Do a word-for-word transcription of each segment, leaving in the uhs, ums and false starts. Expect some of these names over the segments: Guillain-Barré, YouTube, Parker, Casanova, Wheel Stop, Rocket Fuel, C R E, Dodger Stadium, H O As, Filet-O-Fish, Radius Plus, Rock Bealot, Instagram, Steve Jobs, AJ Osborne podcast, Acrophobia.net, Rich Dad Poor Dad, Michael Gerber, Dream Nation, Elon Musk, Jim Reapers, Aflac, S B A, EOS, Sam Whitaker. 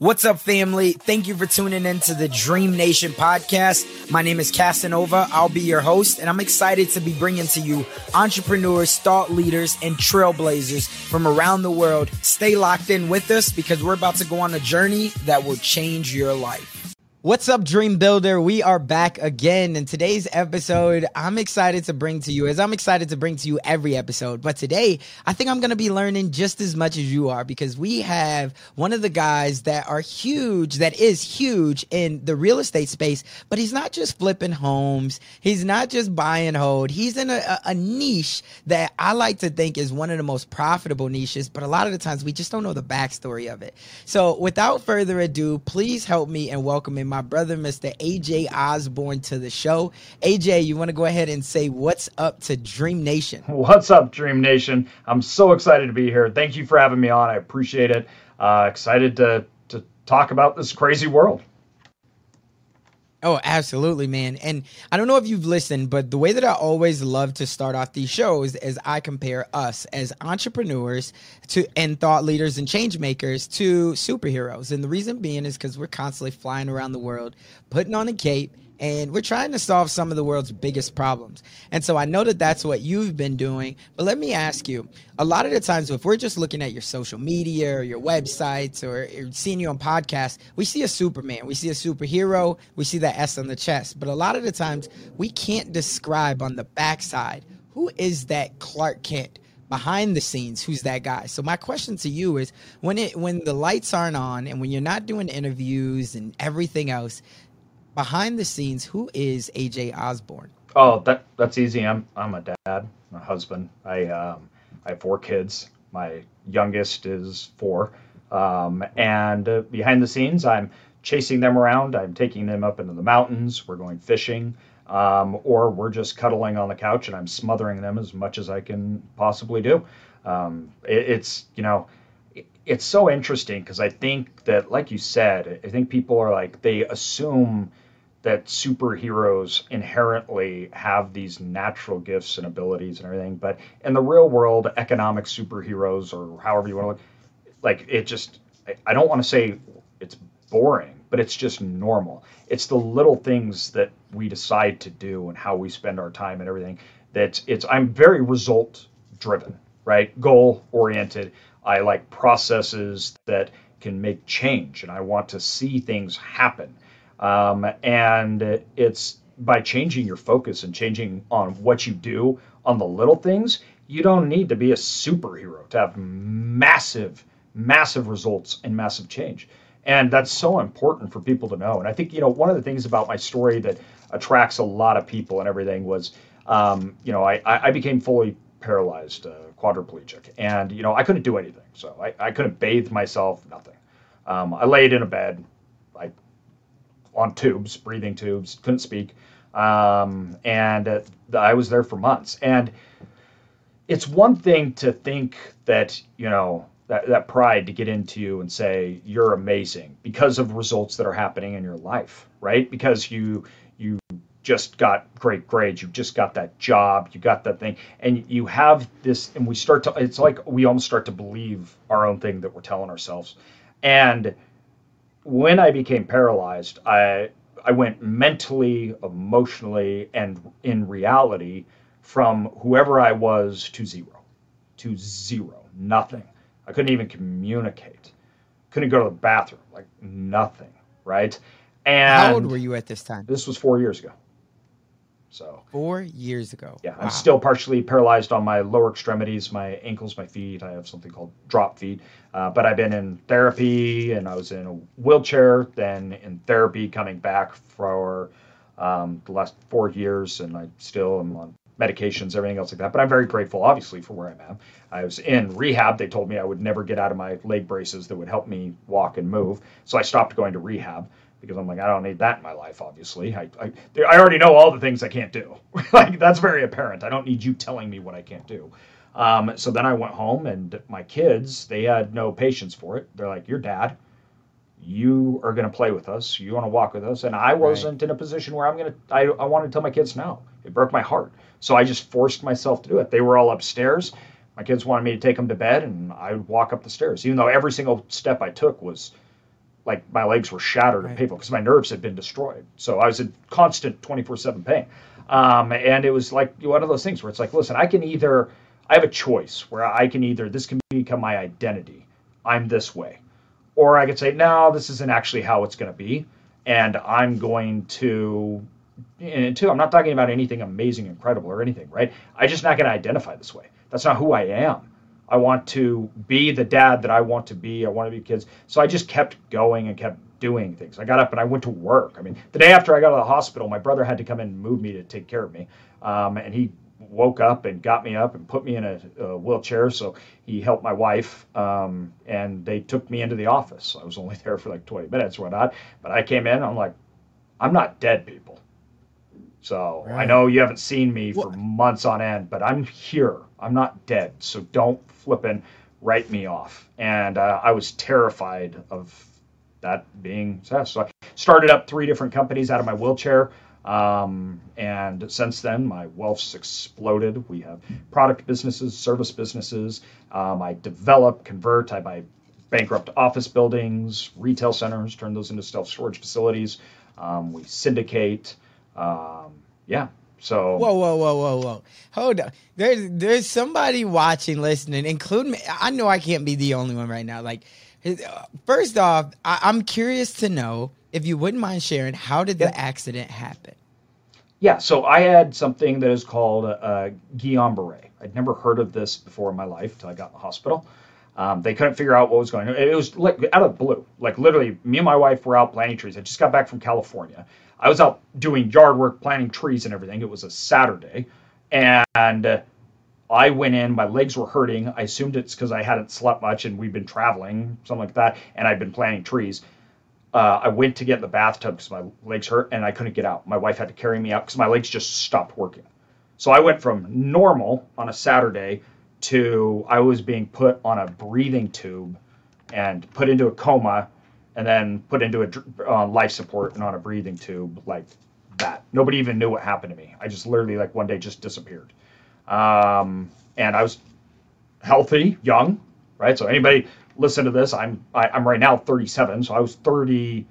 What's up, family? Thank you for tuning in to the Dream Nation podcast. My name is Casanova. I'll be your host, and I'm excited to be bringing to you entrepreneurs, thought leaders, and trailblazers from around the world. Stay locked in with us because we're about to go on a journey that will change your life. What's up, Dream Builder? We are back again. In today's episode, I'm excited to bring to you, as I'm excited to bring to you every episode. But today, I think I'm going to be learning just as much as you are, because we have one of the guys that are huge, that is huge in the real estate space, but he's not just flipping homes. He's not just buy and hold. He's in a, a niche that I like to think is one of the most profitable niches, but a lot of the times we just don't know the backstory of it. So without further ado, please help me in welcoming my brother, Mister A J Osborne, to the show. A J, you want to go ahead and say what's up to Dream Nation? What's up, Dream Nation? I'm so excited to be here. Thank you for having me on. I appreciate it. Uh, excited to to talk about this crazy world. Oh, absolutely, man. And I don't know if you've listened, but the way that I always love to start off these shows is I compare us as entrepreneurs to and thought leaders and change makers to superheroes. And the reason being is because we're constantly flying around the world, putting on a cape, and we're trying to solve some of the world's biggest problems. And so I know that that's what you've been doing. But let me ask you, a lot of the times, if we're just looking at your social media or your websites or, or seeing you on podcasts, we see a Superman, we see a superhero, we see that S on the chest. But a lot of the times we can't describe on the backside, who is that Clark Kent? Behind the scenes, who's that guy? So my question to you is, when it when the lights aren't on and when you're not doing interviews and everything else, behind the scenes, who is A J Osborne? Oh, that that's easy. I'm I'm a dad, a husband. I um I have four kids. My youngest is four. Um, and uh, behind the scenes, I'm chasing them around. I'm taking them up into the mountains. We're going fishing, um, or we're just cuddling on the couch, and I'm smothering them as much as I can possibly do. Um, it, it's you know. It's so interesting because I think that, like you said, I think people are like, they assume that superheroes inherently have these natural gifts and abilities and everything. But in the real world, economic superheroes, or however you want to look, like it just, I don't want to say it's boring, but it's just normal. It's the little things that we decide to do and how we spend our time and everything. That's it's, I'm very result driven, right? Goal oriented. I like processes that can make change, and I want to see things happen. Um, and it's by changing your focus and changing on what you do on the little things. You don't need to be a superhero to have massive, massive results and massive change. And that's so important for people to know. And I think, you know, one of the things about my story that attracts a lot of people and everything was, um, you know, I, I became fully paralyzed, uh, quadriplegic. And, you know, I couldn't do anything. So I, I couldn't bathe myself, nothing. Um, I laid in a bed, I on tubes, breathing tubes, couldn't speak. Um, and uh, I was there for months. And it's one thing to think that, you know, that, that pride to get into and say, you're amazing because of results that are happening in your life, right? Because you, you, just got great grades, you just got that job, you got that thing, and you have this, and we start to, it's like we almost start to believe our own thing that we're telling ourselves. And when I became paralyzed, I I went mentally, emotionally, and in reality from whoever I was to zero, to zero, nothing. I couldn't even communicate, couldn't go to the bathroom, like nothing, right? And how old were you at this time? This was four years ago. So four years ago. Yeah, wow. I'm still partially paralyzed on my lower extremities, my ankles, my feet. I have something called drop feet. Uh, but I've been in therapy, and I was in a wheelchair, then in therapy, coming back for um, the last four years, and I still am on medications, everything else like that. But I'm very grateful, obviously, for where I'm at. I was in rehab. They told me I would never get out of my leg braces that would help me walk and move. So I stopped going to rehab. Because I'm like, I don't need that in my life, obviously. I I, I already know all the things I can't do. Like, that's very apparent. I don't need you telling me what I can't do. Um, so then I went home, and my kids, they had no patience for it. They're like, you're dad. You are going to play with us. You want to walk with us. And I wasn't right. in a position where I'm going to, I, I wanted to tell my kids no. It broke my heart. So I just forced myself to do it. They were all upstairs. My kids wanted me to take them to bed, and I would walk up the stairs, even though every single step I took was like my legs were shattered and painful because my nerves had been destroyed. So I was in constant twenty-four seven pain. Um, and it was like one of those things where it's like, listen, I can either, I have a choice where I can either, this can become my identity. I'm this way. Or I could say, no, this isn't actually how it's going to be. And I'm going to, and too, I'm not talking about anything amazing, incredible or anything, right? I'm just not going to identify this way. That's not who I am. I want to be the dad that I want to be. I want to be kids. So I just kept going and kept doing things. I got up and I went to work. I mean, the day after I got out of the hospital, my brother had to come in and move me to take care of me. Um, and he woke up and got me up and put me in a, a wheelchair. So he helped my wife. Um, and they took me into the office. I was only there for like twenty minutes or whatnot. But I came in, I'm like, I'm not dead, people. So right. I know you haven't seen me for what? months on end, but I'm here. I'm not dead. So don't flippin' write me off. And uh, I was terrified of that being success. So I started up three different companies out of my wheelchair. Um, and since then, my wealth's exploded. We have product businesses, service businesses. Um, I develop, convert. I buy bankrupt office buildings, retail centers, turn those into self-storage facilities. Um, we syndicate. Um, yeah. So whoa, whoa, whoa, whoa, whoa! Hold on. There's there's somebody watching, listening, including me. I know I can't be the only one right now. Like, first off, I, I'm curious to know if you wouldn't mind sharing how did yep. the accident happen? Yeah. So I had something that is called uh, Guillain-Barré. I'd never heard of this before in my life until I got in the hospital. Um, they couldn't figure out what was going on. It was like out of the blue. Like literally, me and my wife were out planting trees. I just got back from California. I was out doing yard work, planting trees and everything. It was a Saturday. And I went in. My legs were hurting. I assumed it's because I hadn't slept much and we'd been traveling, something like that. And I'd been planting trees. Uh, I went to get in the bathtub because my legs hurt and I couldn't get out. My wife had to carry me out because my legs just stopped working. So I went from normal on a Saturday to I was being put on a breathing tube and put into a coma and then put into a uh, life support and on a breathing tube like that. Nobody even knew what happened to me. I just literally like one day just disappeared. Um, and I was healthy, young, right? So anybody listen to this, I'm I, I'm right now thirty-seven. So I was thirty,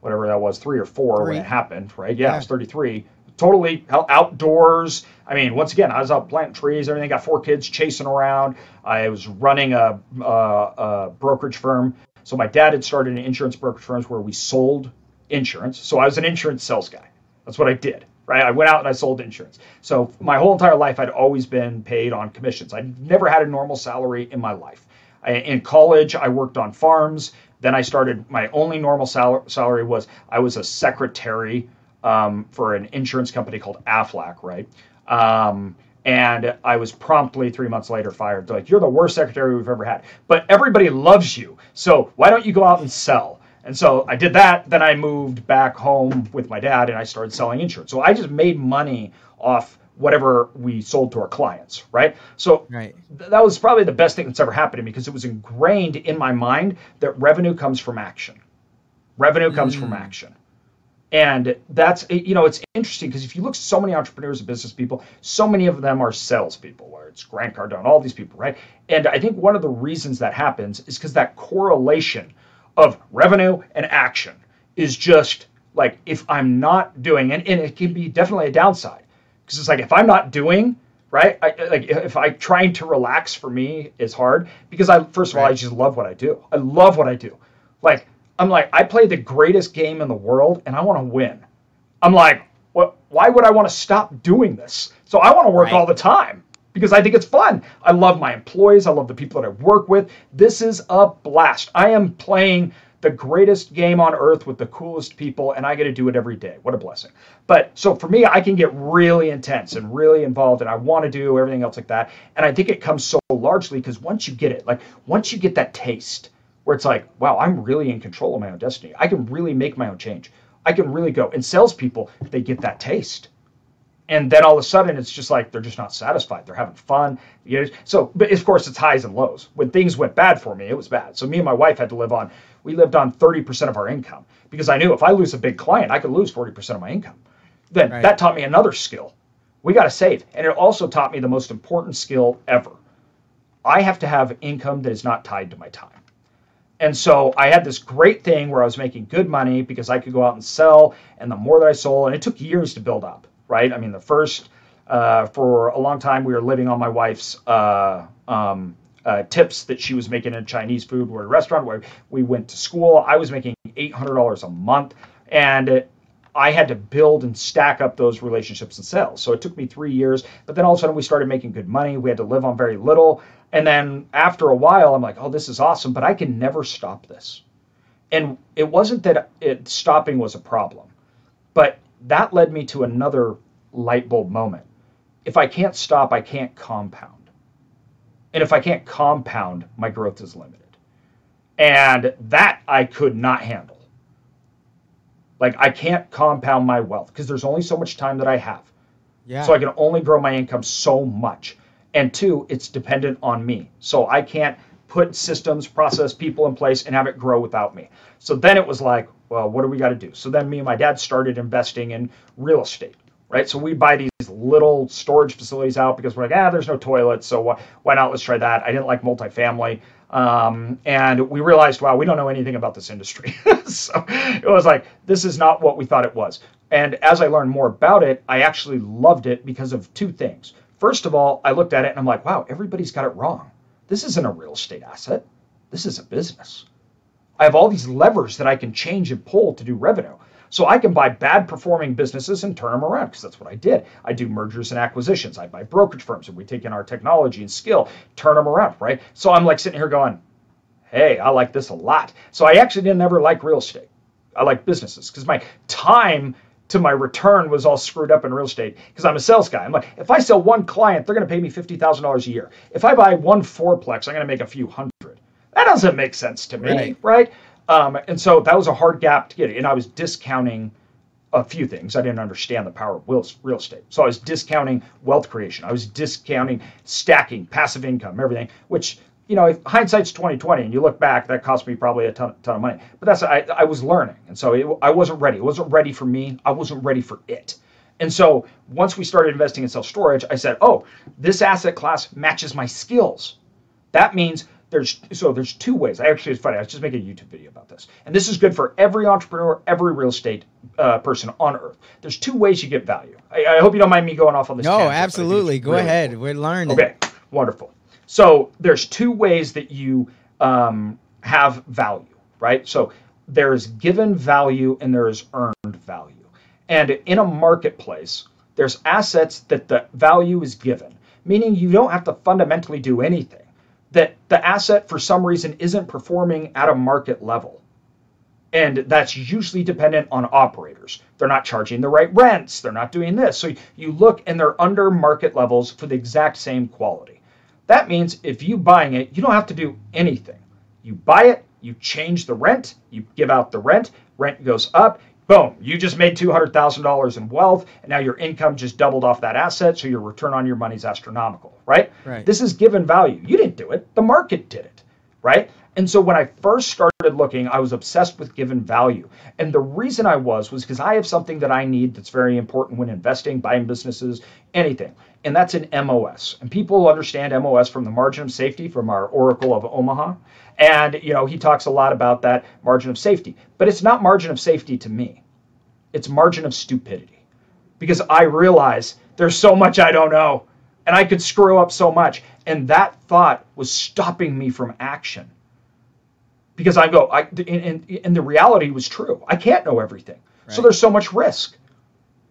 whatever that was, three or four three. when it happened, right? Yeah, yeah, I was thirty-three. Totally outdoors. I mean, once again, I was out planting trees, everything. Got four kids chasing around. I was running a, a, a brokerage firm. So my dad had started an insurance brokerage firm where we sold insurance. So I was an insurance sales guy. That's what I did, right? I went out and I sold insurance. So my whole entire life, I'd always been paid on commissions. I never had a normal salary in my life. I, in college, I worked on farms. Then I started, my only normal sal- salary was I was a secretary um, for an insurance company called Aflac, right? Um, And I was promptly three months later fired. They're like, you're the worst secretary we've ever had. But everybody loves you. So why don't you go out and sell? And so I did that. Then I moved back home with my dad and I started selling insurance. So I just made money off whatever we sold to our clients, right? So right. Th- that was probably the best thing that's ever happened to me because it was ingrained in my mind that revenue comes from action. Revenue comes mm. from action. And that's, you know, it's interesting because if you look at so many entrepreneurs and business people, so many of them are salespeople, whether it's Grant Cardone, all these people, right? And I think one of the reasons that happens is because that correlation of revenue and action is just like, if I'm not doing, and, and it can be definitely a downside because it's like, if I'm not doing, right? I, like if I trying to relax for me is hard because I, first of all, I just love what I do. I love what I do. Like, I'm like, I play the greatest game in the world and I want to win. I'm like, what? Why would I want to stop doing this? So I want to work right. all the time because I think it's fun. I love my employees. I love the people that I work with. This is a blast. I am playing the greatest game on earth with the coolest people and I get to do it every day. What a blessing. But so for me, I can get really intense and really involved and I want to do everything else like that. And I think it comes so largely because once you get it, like once you get that taste, where it's like, wow, I'm really in control of my own destiny. I can really make my own change. I can really go. And salespeople, they get that taste. And then all of a sudden, it's just like, they're just not satisfied. They're having fun. You know? So, but of course, it's highs and lows. When things went bad for me, it was bad. So me and my wife had to live on, we lived on thirty percent of our income. Because I knew if I lose a big client, I could lose forty percent of my income. Then right. that taught me another skill. We got to save. And it also taught me the most important skill ever. I have to have income that is not tied to my time. And so I had this great thing where I was making good money because I could go out and sell. And the more that I sold, and it took years to build up, right? I mean, the first, uh, for a long time, we were living on my wife's uh, um, uh, tips that she was making in Chinese food or a restaurant where we went to school. I was making eight hundred dollars a month. And it, I had to build and stack up those relationships and sales. So it took me three years, but then all of a sudden we started making good money. We had to live on very little. And then after a while, I'm like, oh, this is awesome, but I can never stop this. And it wasn't that it, stopping was a problem, but that led me to another light bulb moment. If I can't stop, I can't compound. And if I can't compound, my growth is limited. And that I could not handle. Like, I can't compound my wealth because there's only so much time that I have. Yeah. So I can only grow my income so much. And two, it's dependent on me. So I can't put systems, process, people in place and have it grow without me. So then it was like, well, what do we got to do? So then me and my dad started investing in real estate, right? So we buy these little storage facilities out because we're like, ah, there's no toilet. So wh- why not? Let's try that. I didn't like multifamily. Um, and we realized, wow, we don't know anything about this industry. So it was like, this is not what we thought it was. And as I learned more about it, I actually loved it because of two things. First of all, I looked at it and I'm like, wow, everybody's got it wrong. This isn't a real estate asset. This is a business. I have all these levers that I can change and pull to do revenue. So I can buy bad performing businesses and turn them around because that's what I did. I do mergers and acquisitions. I buy brokerage firms and we take in our technology and skill, turn them around, right? So I'm like sitting here going, hey, I like this a lot. So I actually didn't ever like real estate. I like businesses because my time to my return was all screwed up in real estate because I'm a sales guy. I'm like, if I sell one client, they're going to pay me fifty thousand dollars a year. If I buy one fourplex, I'm going to make a few hundred. That doesn't make sense to me, right? right? Um, and so that was a hard gap to get it. And I was discounting a few things. I didn't understand the power of real estate. So I was discounting wealth creation. I was discounting stacking, passive income, everything, which, you know, if hindsight's twenty twenty and you look back, that cost me probably a ton, ton of money. But that's, I, I was learning. And so it, I wasn't ready. It wasn't ready for me. I wasn't ready for it. And so once we started investing in self-storage, I said, oh, this asset class matches my skills. That means There's, so there's two ways. I actually, it's funny. I was just making a YouTube video about this. And this is good for every entrepreneur, every real estate uh, person on earth. There's two ways you get value. I, I hope you don't mind me going off on this tangent. No, absolutely. Go really ahead. Cool. We're learning. Okay, wonderful. So there's two ways that you um, have value, right? So there's given value and there is earned value. And in a marketplace, there's assets that the value is given, meaning you don't have to fundamentally do anything. That the asset for some reason isn't performing at a market level. And that's usually dependent on operators. They're not charging the right rents. They're not doing this. So you look and they're under market levels for the exact same quality. That means if you're buying it, you don't have to do anything. You buy it, you change the rent, you give out the rent, rent goes up, boom, you just made two hundred thousand dollars in wealth, and now your income just doubled off that asset, so your return on your money is astronomical, right? right? This is given value. You didn't do it. The market did it, right? And so when I first started looking, I was obsessed with given value. And the reason I was was because I have something that I need that's very important when investing, buying businesses, anything, and that's an M O S. And people understand M O S from the margin of safety from our Oracle of Omaha. And, you know, he talks a lot about that margin of safety, but it's not margin of safety to me. It's margin of stupidity because I realize there's so much I don't know and I could screw up so much. And that thought was stopping me from action because I go, I, and, and, and the reality was true. I can't know everything. Right. So there's so much risk.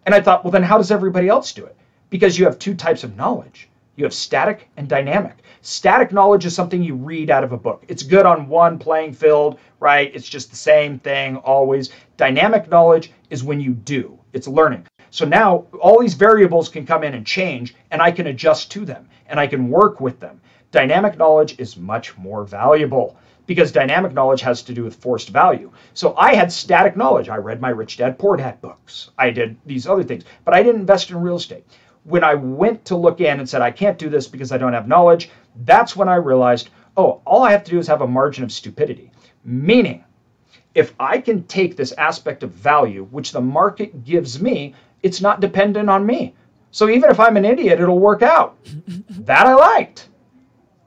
And I thought, well, then how does everybody else do it? Because you have two types of knowledge. You have static and dynamic. Static knowledge is something you read out of a book. It's good on one playing field, right? It's just the same thing always. Dynamic knowledge is when you do. It's learning. So now all these variables can come in and change, and I can adjust to them, and I can work with them. Dynamic knowledge is much more valuable because dynamic knowledge has to do with forced value. So I had static knowledge. I read my Rich Dad Poor Dad books. I did these other things, but I didn't invest in real estate. When I went to look in and said, I can't do this because I don't have knowledge, that's when I realized, oh, all I have to do is have a margin of stupidity. Meaning, if I can take this aspect of value, which the market gives me, it's not dependent on me. So even if I'm an idiot, it'll work out. That I liked.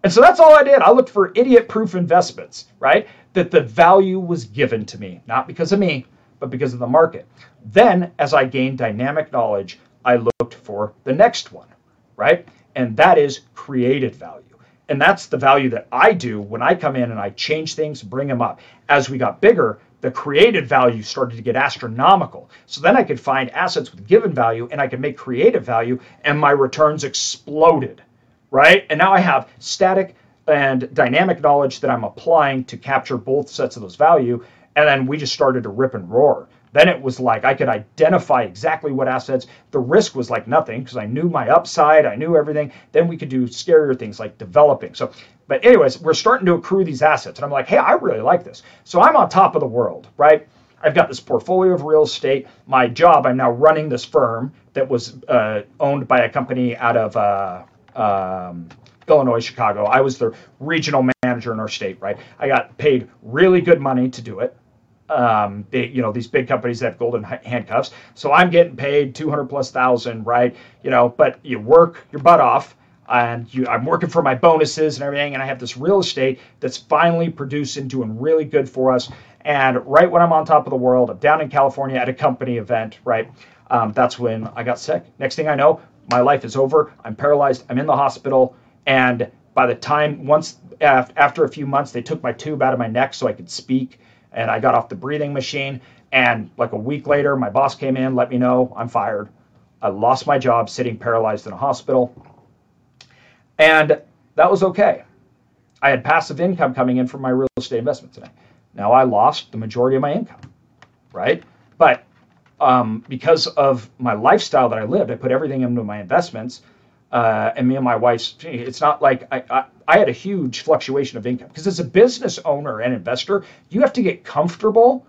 And so that's all I did. I looked for idiot-proof investments, right? That the value was given to me, not because of me, but because of the market. Then, as I gained dynamic knowledge, I looked for the next one, right? And that is created value. And that's the value that I do when I come in and I change things, bring them up. As we got bigger, the created value started to get astronomical. So then I could find assets with given value and I could make creative value, and my returns exploded, right? And now I have static and dynamic knowledge that I'm applying to capture both sets of those value. And then we just started to rip and roar. Then it was like I could identify exactly what assets. The risk was like nothing because I knew my upside. I knew everything. Then we could do scarier things like developing. So, but anyways, we're starting to accrue these assets. And I'm like, hey, I really like this. So I'm on top of the world, right? I've got this portfolio of real estate. My job, I'm now running this firm that was uh, owned by a company out of uh, um, Illinois, Chicago. I was the regional manager in our state, right? I got paid really good money to do it. Um, they, you know, these big companies that have golden handcuffs. So I'm getting paid two hundred plus thousand, right? You know, but you work your butt off, and you, I'm working for my bonuses and everything. And I have this real estate that's finally producing, doing really good for us. And right when I'm on top of the world, I'm down in California at a company event, right? Um, that's when I got sick. Next thing I know, my life is over. I'm paralyzed. I'm in the hospital. And by the time, once after a few months, they took my tube out of my neck so I could speak. And I got off the breathing machine, and like a week later, my boss came in, let me know I'm fired. I lost my job sitting paralyzed in a hospital. And that was okay. I had passive income coming in from my real estate investment today. Now I lost the majority of my income, right? But um, because of my lifestyle that I lived, I put everything into my investments. Uh, and me and my wife's, it's not like I, I, I had a huge fluctuation of income, because as a business owner and investor, you have to get comfortable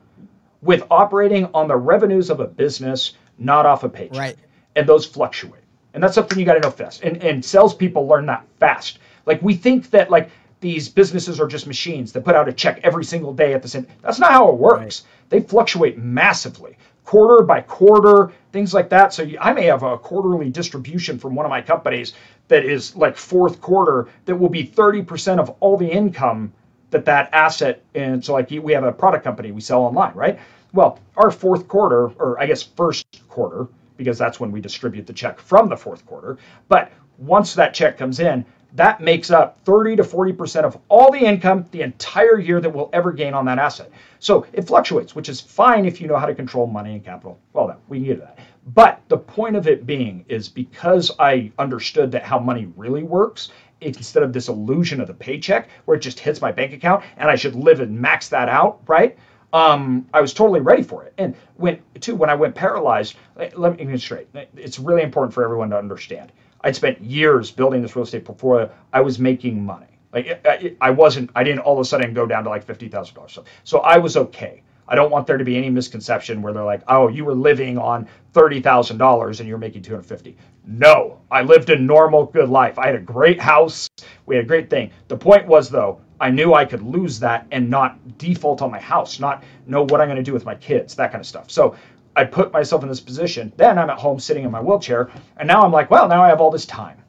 with operating on the revenues of a business, not off a paycheck. Right. And those fluctuate. And that's something you got to know fast. And, and salespeople learn that fast. Like we think that like these businesses are just machines that put out a check every single day at the same. That's not how it works. Right. They fluctuate massively. Quarter by quarter, things like that. So I may have a quarterly distribution from one of my companies that is like fourth quarter that will be thirty percent of all the income that that asset. And so like we have a product company we sell online, right? Well, our fourth quarter, or I guess first quarter, because that's when we distribute the check from the fourth quarter. But once that check comes in, that makes up thirty to forty percent of all the income the entire year that we'll ever gain on that asset. So it fluctuates, which is fine if you know how to control money and capital. Well, then, we can get to that. But the point of it being is because I understood that how money really works, instead of this illusion of the paycheck where it just hits my bank account and I should live and max that out, right? Um, I was totally ready for it. And when, too, when I went paralyzed, let me get straight. It's really important for everyone to understand. I'd spent years building this real estate portfolio. I was making money. Like it, it, I wasn't, I didn't all of a sudden go down to like fifty thousand dollars. So, so I was okay. I don't want there to be any misconception where they're like, oh, you were living on thirty thousand dollars and you're making two hundred fifty thousand dollars. No, I lived a normal, good life. I had a great house. We had a great thing. The point was though, I knew I could lose that and not default on my house, not know what I'm going to do with my kids, that kind of stuff. So I put myself in this position. Then I'm at home sitting in my wheelchair. And now I'm like, well, now I have all this time.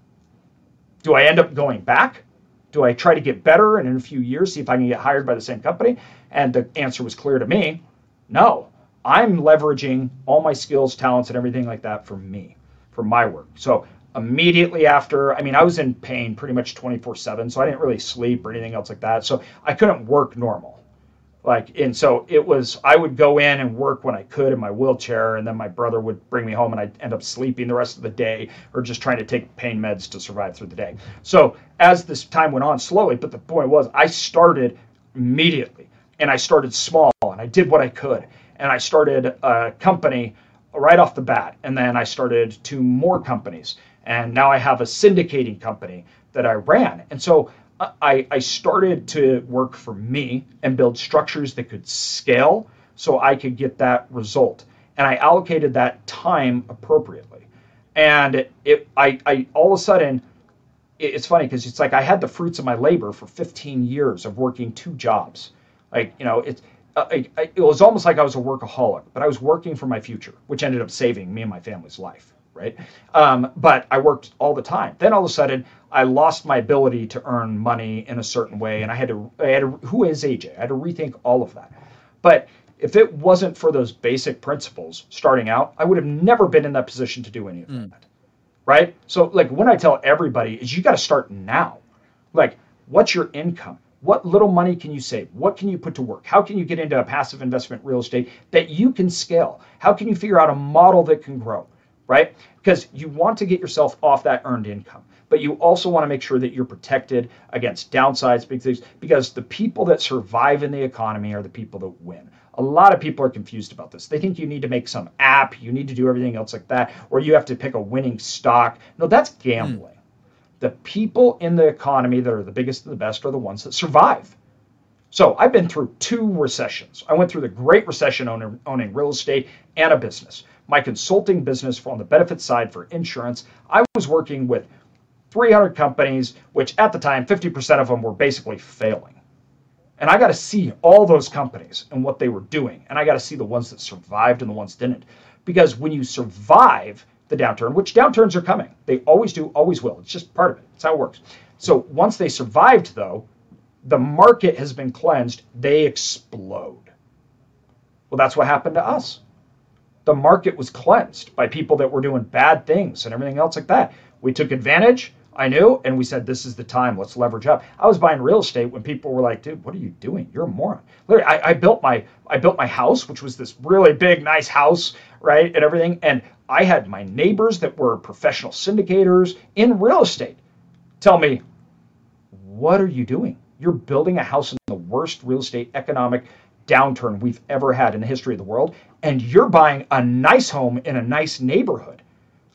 Do I end up going back? Do I try to get better and in a few years see if I can get hired by the same company? And the answer was clear to me. No, I'm leveraging all my skills, talents, and everything like that for me, for my work. So immediately after, I mean, I was in pain pretty much twenty-four seven. So I didn't really sleep or anything else like that. So I couldn't work normal. Like, and so it was, I would go in and work when I could in my wheelchair, and then my brother would bring me home and I'd end up sleeping the rest of the day or just trying to take pain meds to survive through the day. So as this time went on slowly, but the point was I started immediately and I started small and I did what I could. And I started a company right off the bat. And then I started two more companies. And now I have a syndicating company that I ran. And so I, I started to work for me and build structures that could scale so I could get that result. And I allocated that time appropriately. And it, I, I all of a sudden, it, it's funny because it's like I had the fruits of my labor for fifteen years of working two jobs. Like, you know, it, uh, I, I, it was almost like I was a workaholic, but I was working for my future, which ended up saving me and my family's life, right? Um, but I worked all the time. Then all of a sudden, I lost my ability to earn money in a certain way, and I had to, I had to, who is A J? I had to rethink all of that. But if it wasn't for those basic principles starting out, I would have never been in that position to do any of mm. that, right? So like when I tell everybody is you got to start now. Like, what's your income? What little money can you save? What can you put to work? How can you get into a passive investment real estate that you can scale? How can you figure out a model that can grow, right? Because you want to get yourself off that earned income, but you also want to make sure that you're protected against downsides, big things, because the people that survive in the economy are the people that win. A lot of people are confused about this. They think you need to make some app, you need to do everything else like that, or you have to pick a winning stock. No, that's gambling. Mm. The people in the economy that are the biggest and the best are the ones that survive. So I've been through two recessions. I went through the Great Recession owning, owning real estate and a business. My consulting business on the benefit side for insurance, I was working with three hundred companies, which at the time, fifty percent of them were basically failing. And I got to see all those companies and what they were doing. And I got to see the ones that survived and the ones that didn't. Because when you survive the downturn, which downturns are coming, they always do, always will. It's just part of it. It's how it works. So once they survived, though, the market has been cleansed. They explode. Well, that's what happened to us. The market was cleansed by people that were doing bad things and everything else like that. We took advantage. I knew, and we said, this is the time, let's leverage up. I was buying real estate when people were like, dude, what are you doing? You're a moron. Literally, I, I built my I built my house, which was this really big, nice house, right, and everything. And I had my neighbors that were professional syndicators in real estate tell me, what are you doing? You're building a house in the worst real estate economic downturn we've ever had in the history of the world, and you're buying a nice home in a nice neighborhood.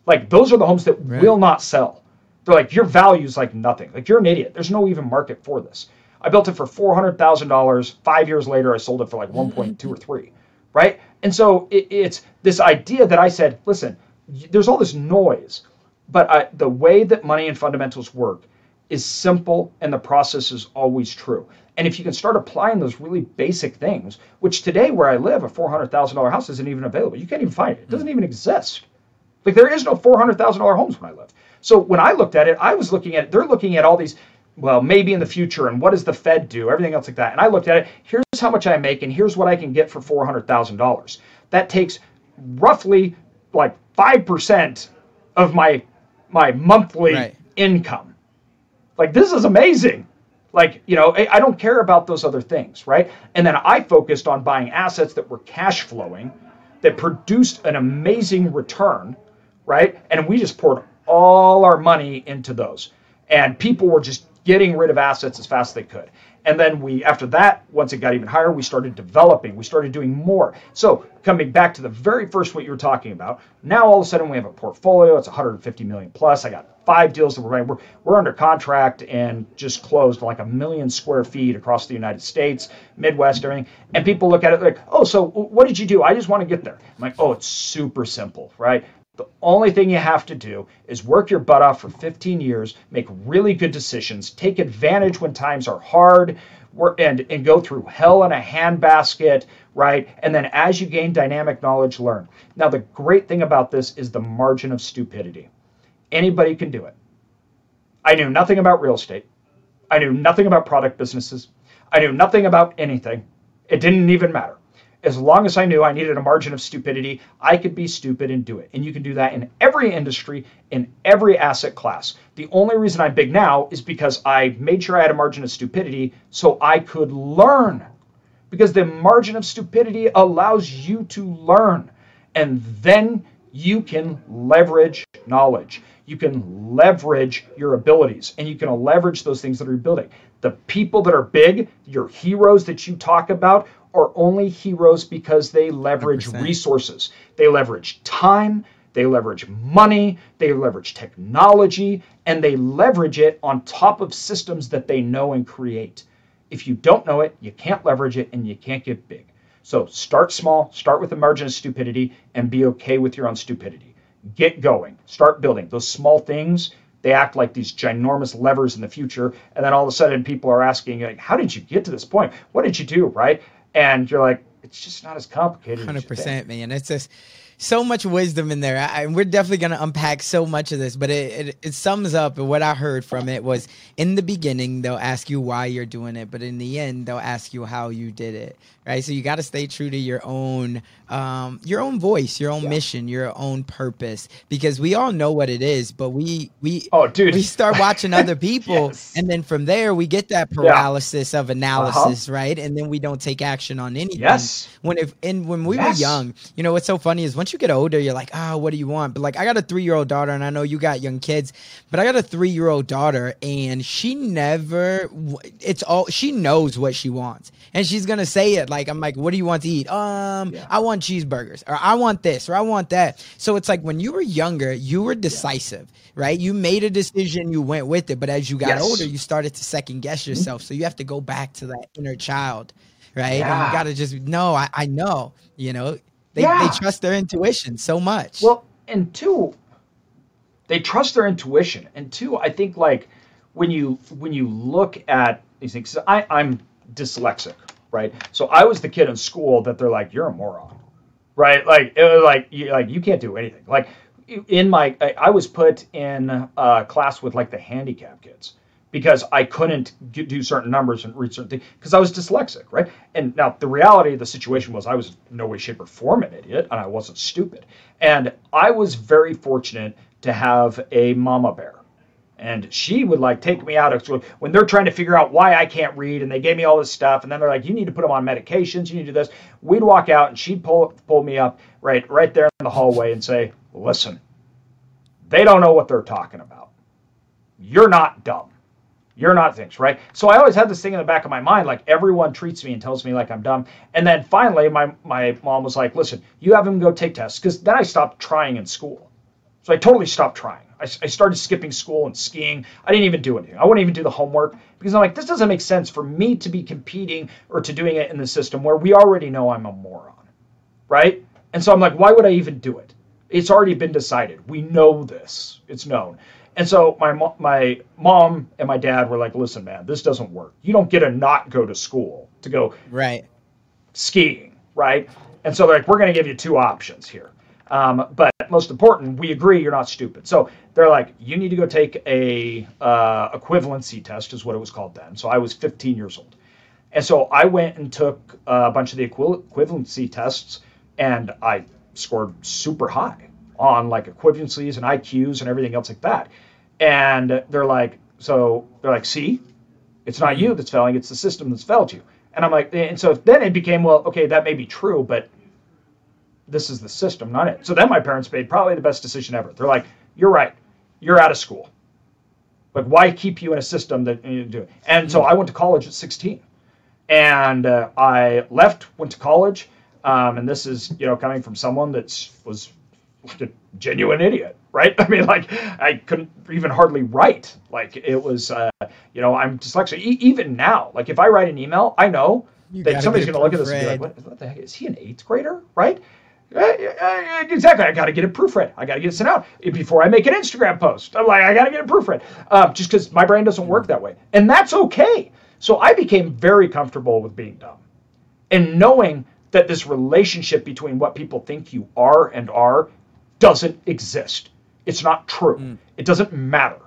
Like, those are the homes that right. will not sell. They're like, your value's like nothing. Like, you're an idiot. There's no even market for this. I built it for four hundred thousand dollars. Five years later, I sold it for like one point two or three, right? And so it, it's this idea that I said, listen, there's all this noise, but I, the way that money and fundamentals work is simple, and the process is always true. And if you can start applying those really basic things, which today where I live, a four hundred thousand dollars house isn't even available. You can't even find it. It doesn't even exist. Like, there is no four hundred thousand dollars homes when I live. So when I looked at it, I was looking at it, they're looking at all these, well, maybe in the future, and what does the Fed do, everything else like that. And I looked at it, here's how much I make, and here's what I can get for four hundred thousand dollars. That takes roughly like five percent of my my monthly right. income. Like, this is amazing. Like, you know, I don't care about those other things, right? And then I focused on buying assets that were cash flowing, that produced an amazing return, right? And we just poured all our money into those, and people were just getting rid of assets as fast as they could. And then we, after that, once it got even higher, we started developing, we started doing more. So coming back to the very first, what you were talking about, now all of a sudden we have a portfolio, it's one hundred fifty million plus. I got five deals that we're running. We're, we're under contract and just closed like a million square feet across the United States, Midwest, everything. And people look at it like, oh, so what did you do? I just want to get there. I'm like, oh, it's super simple, right? The only thing you have to do is work your butt off for fifteen years, make really good decisions, take advantage when times are hard, and, and go through hell in a handbasket, right? And then as you gain dynamic knowledge, learn. Now, the great thing about this is the margin of stupidity. Anybody can do it. I knew nothing about real estate. I knew nothing about product businesses. I knew nothing about anything. It didn't even matter. As long as I knew I needed a margin of stupidity, I could be stupid and do it. And you can do that in every industry, in every asset class. The only reason I'm big now is because I made sure I had a margin of stupidity so I could learn. Because the margin of stupidity allows you to learn. And then you can leverage knowledge. You can leverage your abilities, and you can leverage those things that are building. The people that are big, your heroes that you talk about, are only heroes because they leverage one hundred percent resources. They leverage time, they leverage money, they leverage technology, and they leverage it on top of systems that they know and create. If you don't know it, you can't leverage it, and you can't get big. So start small, start with a margin of stupidity, and be okay with your own stupidity. Get going, start building. Those small things, they act like these ginormous levers in the future, and then all of a sudden people are asking, like, how did you get to this point? What did you do, right? And you're like, it's just not as complicated. one hundred percent, man. It's just so much wisdom in there. I, we're definitely going to unpack so much of this, but it, it, it sums up. And what I heard from it was, in the beginning, they'll ask you why you're doing it, but in the end, they'll ask you how you did it, right? So you got to stay true to your own, um, your own voice, your own yeah. mission, your own purpose, because we all know what it is, but we, we, oh, dude. we start watching other people. yes. And then from there, we get that paralysis yeah. of analysis, uh-huh. right? And then we don't take action on anything. Yes. When if and when we yes. were young, you know, what's so funny is once you get older, you're like, oh, what do you want? But like, I got a three-year-old daughter, and I know you got young kids, but I got a three-year-old daughter, and she never, it's all, she knows what she wants, and she's gonna say it. Like, I'm like, what do you want to eat? Um, yeah. I want cheeseburgers, or I want this, or I want that. So it's like, when you were younger, you were decisive, yeah. right? You made a decision, you went with it, but as you got yes. older, you started to second guess yourself. So you have to go back to that inner child, right? Yeah. And you gotta just, no, I, I know, you know. They, yeah. they trust their intuition so much. Well, and two, they trust their intuition. And two, I think like when you when you look at these things, I, I'm dyslexic, right? So I was the kid in school that they're like, you're a moron, right? Like, it was like, you, like you can't do anything. Like in my, I, I was put in a class with like the handicapped kids, because I couldn't do certain numbers and read certain things because I was dyslexic, right? And now the reality of the situation was I was in no way, shape, or form an idiot, and I wasn't stupid. And I was very fortunate to have a mama bear. And she would like take me out of school when they're trying to figure out why I can't read, and they gave me all this stuff, and then they're like, you need to put them on medications, you need to do this. We'd walk out, and she'd pull, pull me up right, right there in the hallway and say, listen, they don't know what they're talking about. You're not dumb. You're not things, right? So I always had this thing in the back of my mind, like everyone treats me and tells me like I'm dumb. And then finally, my, my mom was like, listen, you have him go take tests. Because then I stopped trying in school. So I totally stopped trying. I, I started skipping school and skiing. I didn't even do anything. I wouldn't even do the homework because I'm like, this doesn't make sense for me to be competing or to doing it in the system where we already know I'm a moron, right? And so I'm like, why would I even do it? It's already been decided. We know this. It's known. And so my mo- my mom and my dad were like, listen, man, this doesn't work. You don't get to not go to school to go right. skiing, right? And so they're like, we're going to give you two options here. Um, but most important, we agree you're not stupid. So they're like, you need to go take a uh, equivalency test is what it was called then. So I was fifteen years old. And so I went and took a bunch of the equi- equivalency tests, and I scored super high on like equivalencies and I Qs and everything else like that. And they're like, so they're like, see, it's not you that's failing, it's the system that's failed you. And I'm like, and so then it became, well, okay, that may be true, but this is the system, not it. So then my parents made probably the best decision ever. They're like, you're right, you're out of school. Like, why keep you in a system that you do? And so I went to college at sixteen, and uh, I left, went to college. Um, and this is, you know, coming from someone that was a genuine idiot, right? I mean, like, I couldn't even hardly write. Like, it was, uh, you know, I'm dyslexic. E- even now, like, if I write an email, I know you that somebody's going to look at this and be like, what, what the heck? Is he an eighth grader, right? Exactly. I got to get it proofread. I got to get it sent out before I make an Instagram post. I'm like, I got to get it proofread uh, just because my brain doesn't work that way. And that's okay. So I became very comfortable with being dumb and knowing that this relationship between what people think you are and are doesn't exist. It's not true. Mm. It doesn't matter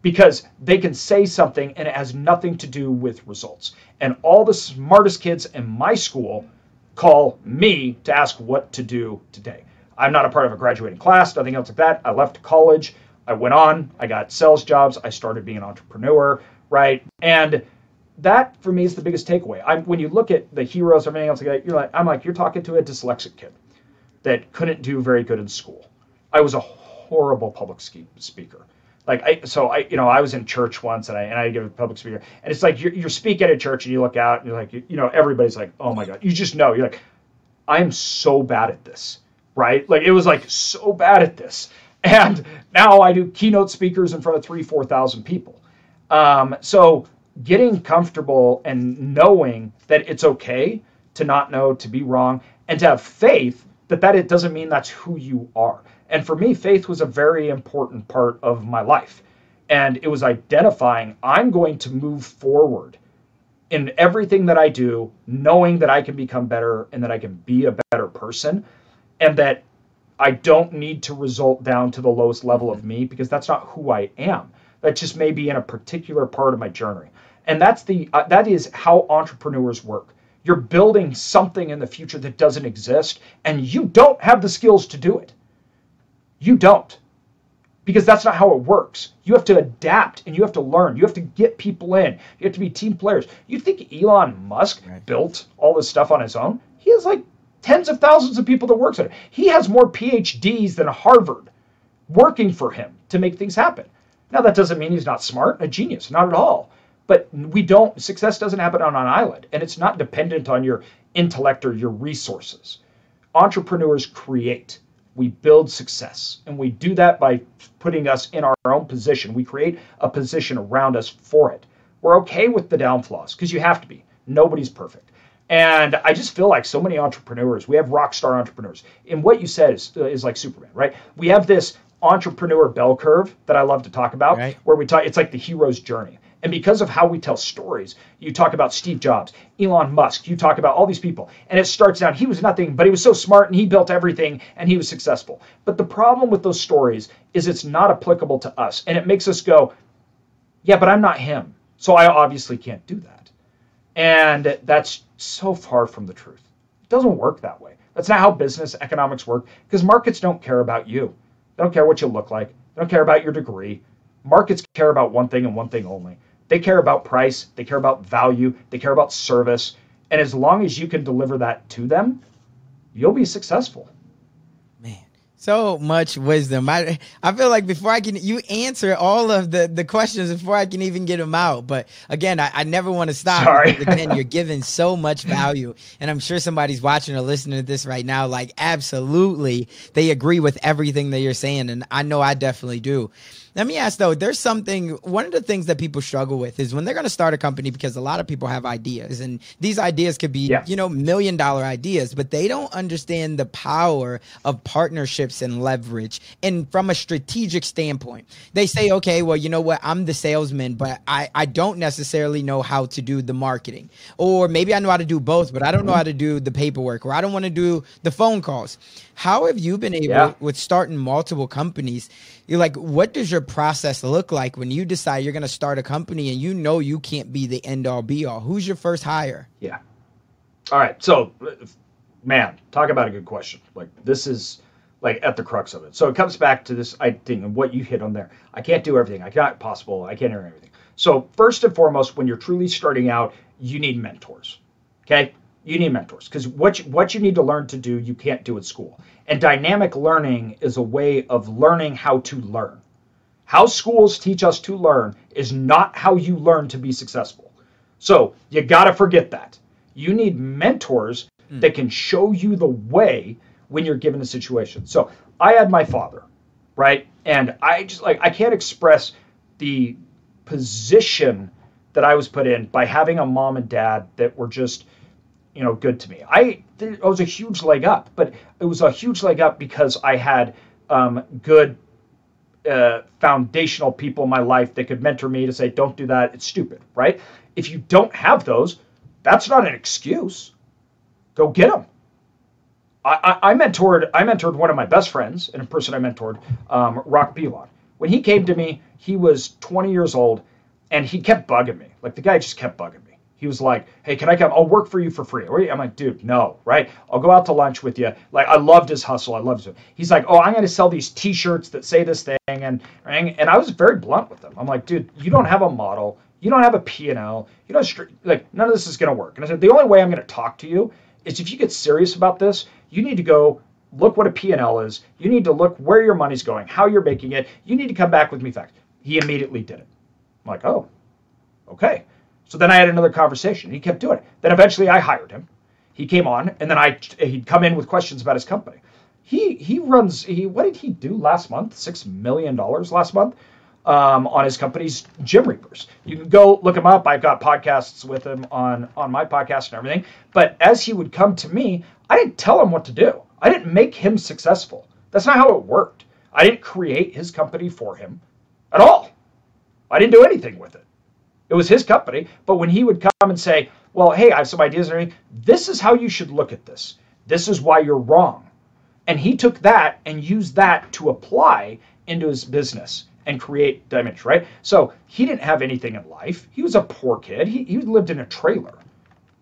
because they can say something and it has nothing to do with results. And all the smartest kids in my school call me to ask what to do today. I'm not a part of a graduating class, nothing else like that. I left college. I went on. I got sales jobs. I started being an entrepreneur, right? And that, for me, is the biggest takeaway. I'm, when you look at the heroes or anything else like that, you're like, I'm like, you're talking to a dyslexic kid that couldn't do very good in school. I was a horrible public speaker. Like, I, so I, you know, I was in church once, and I and I give a public speaker, and it's like you're, you're speaking at a church, and you look out, and you're like, you, you know, everybody's like, oh my god, you just know, you're like, I'm so bad at this, right? Like, it was like so bad at this, and now I do keynote speakers in front of three, four thousand people. Um, so. Getting comfortable and knowing that it's okay to not know, to be wrong, and to have faith that, that it doesn't mean that's who you are. And for me, faith was a very important part of my life. And it was identifying, I'm going to move forward in everything that I do, knowing that I can become better and that I can be a better person, and that I don't need to result down to the lowest level of me, because that's not who I am. That just may be in a particular part of my journey. And that's the uh, that is how entrepreneurs work. You're building something in the future that doesn't exist, and you don't have the skills to do it. You don't, because that's not how it works. You have to adapt, and you have to learn. You have to get people in. You have to be team players. You think Elon Musk right. built all this stuff on his own? He has like tens of thousands of people that works on it. He has more P H Ds than Harvard working for him to make things happen. Now, that doesn't mean he's not smart, a genius, not at all. But we don't, success doesn't happen on an island, and it's not dependent on your intellect or your resources. Entrepreneurs create. We build success, and we do that by putting us in our own position. We create a position around us for it. We're okay with the downfalls, because you have to be. Nobody's perfect. And I just feel like so many entrepreneurs, we have rock star entrepreneurs. And what you said is, is like Superman, right? We have this entrepreneur bell curve that I love to talk about, right. where we talk, it's like the hero's journey. And because of how we tell stories, you talk about Steve Jobs, Elon Musk, you talk about all these people, and it starts down, he was nothing, but he was so smart and he built everything and he was successful. But the problem with those stories is it's not applicable to us, and it makes us go, yeah, but I'm not him, so I obviously can't do that. And that's so far from the truth. It doesn't work that way. That's not how business economics work, because markets don't care about you. They don't care what you look like. They don't care about your degree. Markets care about one thing and one thing only. They care about price, they care about value, they care about service, and as long as you can deliver that to them, you'll be successful. Man, so much wisdom. I I feel like before I can, you answer all of the, the questions before I can even get them out. But again, I, I never want to stop. Sorry. Again, you're giving so much value, and I'm sure somebody's watching or listening to this right now, like absolutely, they agree with everything that you're saying, and I know I definitely do. Let me ask, though, there's something, one of the things that people struggle with is when they're going to start a company, because a lot of people have ideas, and these ideas could be, yeah. you know, million dollar ideas, but they don't understand the power of partnerships and leverage. And from a strategic standpoint, they say, okay, well, you know what, I'm the salesman, but I, I don't necessarily know how to do the marketing, or maybe I know how to do both, but I don't know how to do the paperwork, or I don't want to do the phone calls. How have you been able yeah. with starting multiple companies? You're like, what does your process look like when you decide you're going to start a company and you know you can't be the end all be all? Who's your first hire? Yeah. All right. So, man, talk about a good question. Like, this is like at the crux of it. So it comes back to this thing and what you hit on there. I can't do everything. I can't possible. I can't do everything. So first and foremost, when you're truly starting out, you need mentors. Okay. You need mentors, because what you, what you need to learn to do, you can't do at school. And dynamic learning is a way of learning how to learn. How schools teach us to learn is not how you learn to be successful. So you got to forget that. You need mentors mm. that can show you the way when you're given a situation. So I had my father, right? And I just like, I can't express the position that I was put in by having a mom and dad that were just, you know, good to me. I, I was a huge leg up, but it was a huge leg up because I had um, good uh, foundational people in my life that could mentor me to say, don't do that. It's stupid, right? If you don't have those, that's not an excuse. Go get them. I, I, I mentored I mentored one of my best friends and a person I mentored, um, Rock Bealot. When he came to me, he was twenty years old, and he kept bugging me. Like, the guy just kept bugging me. He was like, hey, can I come? I'll work for you for free. I'm like, dude, no, right? I'll go out to lunch with you. Like, I loved his hustle. I loved him. He's like, oh, I'm going to sell these T-shirts that say this thing. And, and I was very blunt with him. I'm like, dude, you don't have a model. You don't have a P and L. You don't, like, none of this is going to work. And I said, the only way I'm going to talk to you is if you get serious about this, you need to go look what a P and L is. You need to look where your money's going, how you're making it. You need to come back with me facts. He immediately did it. I'm like, oh, okay. So then I had another conversation. He kept doing it. Then eventually I hired him. He came on, and then I he'd come in with questions about his company. He he runs. He what did he do last month? Six million dollars last month um, on his company's Jim Reapers. You can go look him up. I've got podcasts with him on on my podcast and everything. But as he would come to me, I didn't tell him what to do. I didn't make him successful. That's not how it worked. I didn't create his company for him at all. I didn't do anything with it. It was his company. But when he would come and say, well, hey, I have some ideas, and this is how you should look at this. This is why you're wrong. And he took that and used that to apply into his business and create damage, right? So he didn't have anything in life. He was a poor kid. He, he lived in a trailer,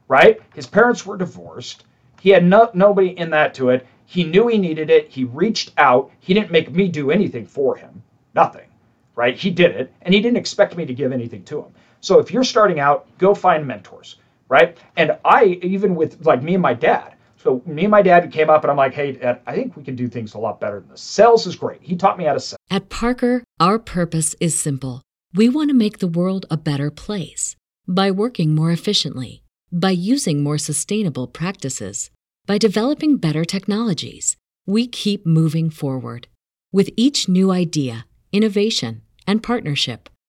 right? His parents were divorced. He had no, nobody in that to it. He knew he needed it. He reached out. He didn't make me do anything for him. Nothing, right? He did it, and he didn't expect me to give anything to him. So if you're starting out, go find mentors, right? And I, even with like me and my dad, so me and my dad came up and I'm like, hey, Dad, I think we can do things a lot better than this. Sales is great. He taught me how to sell. At Parker, our purpose is simple. We want to make the world a better place by working more efficiently, by using more sustainable practices, by developing better technologies. We keep moving forward. With each new idea, innovation, and partnership,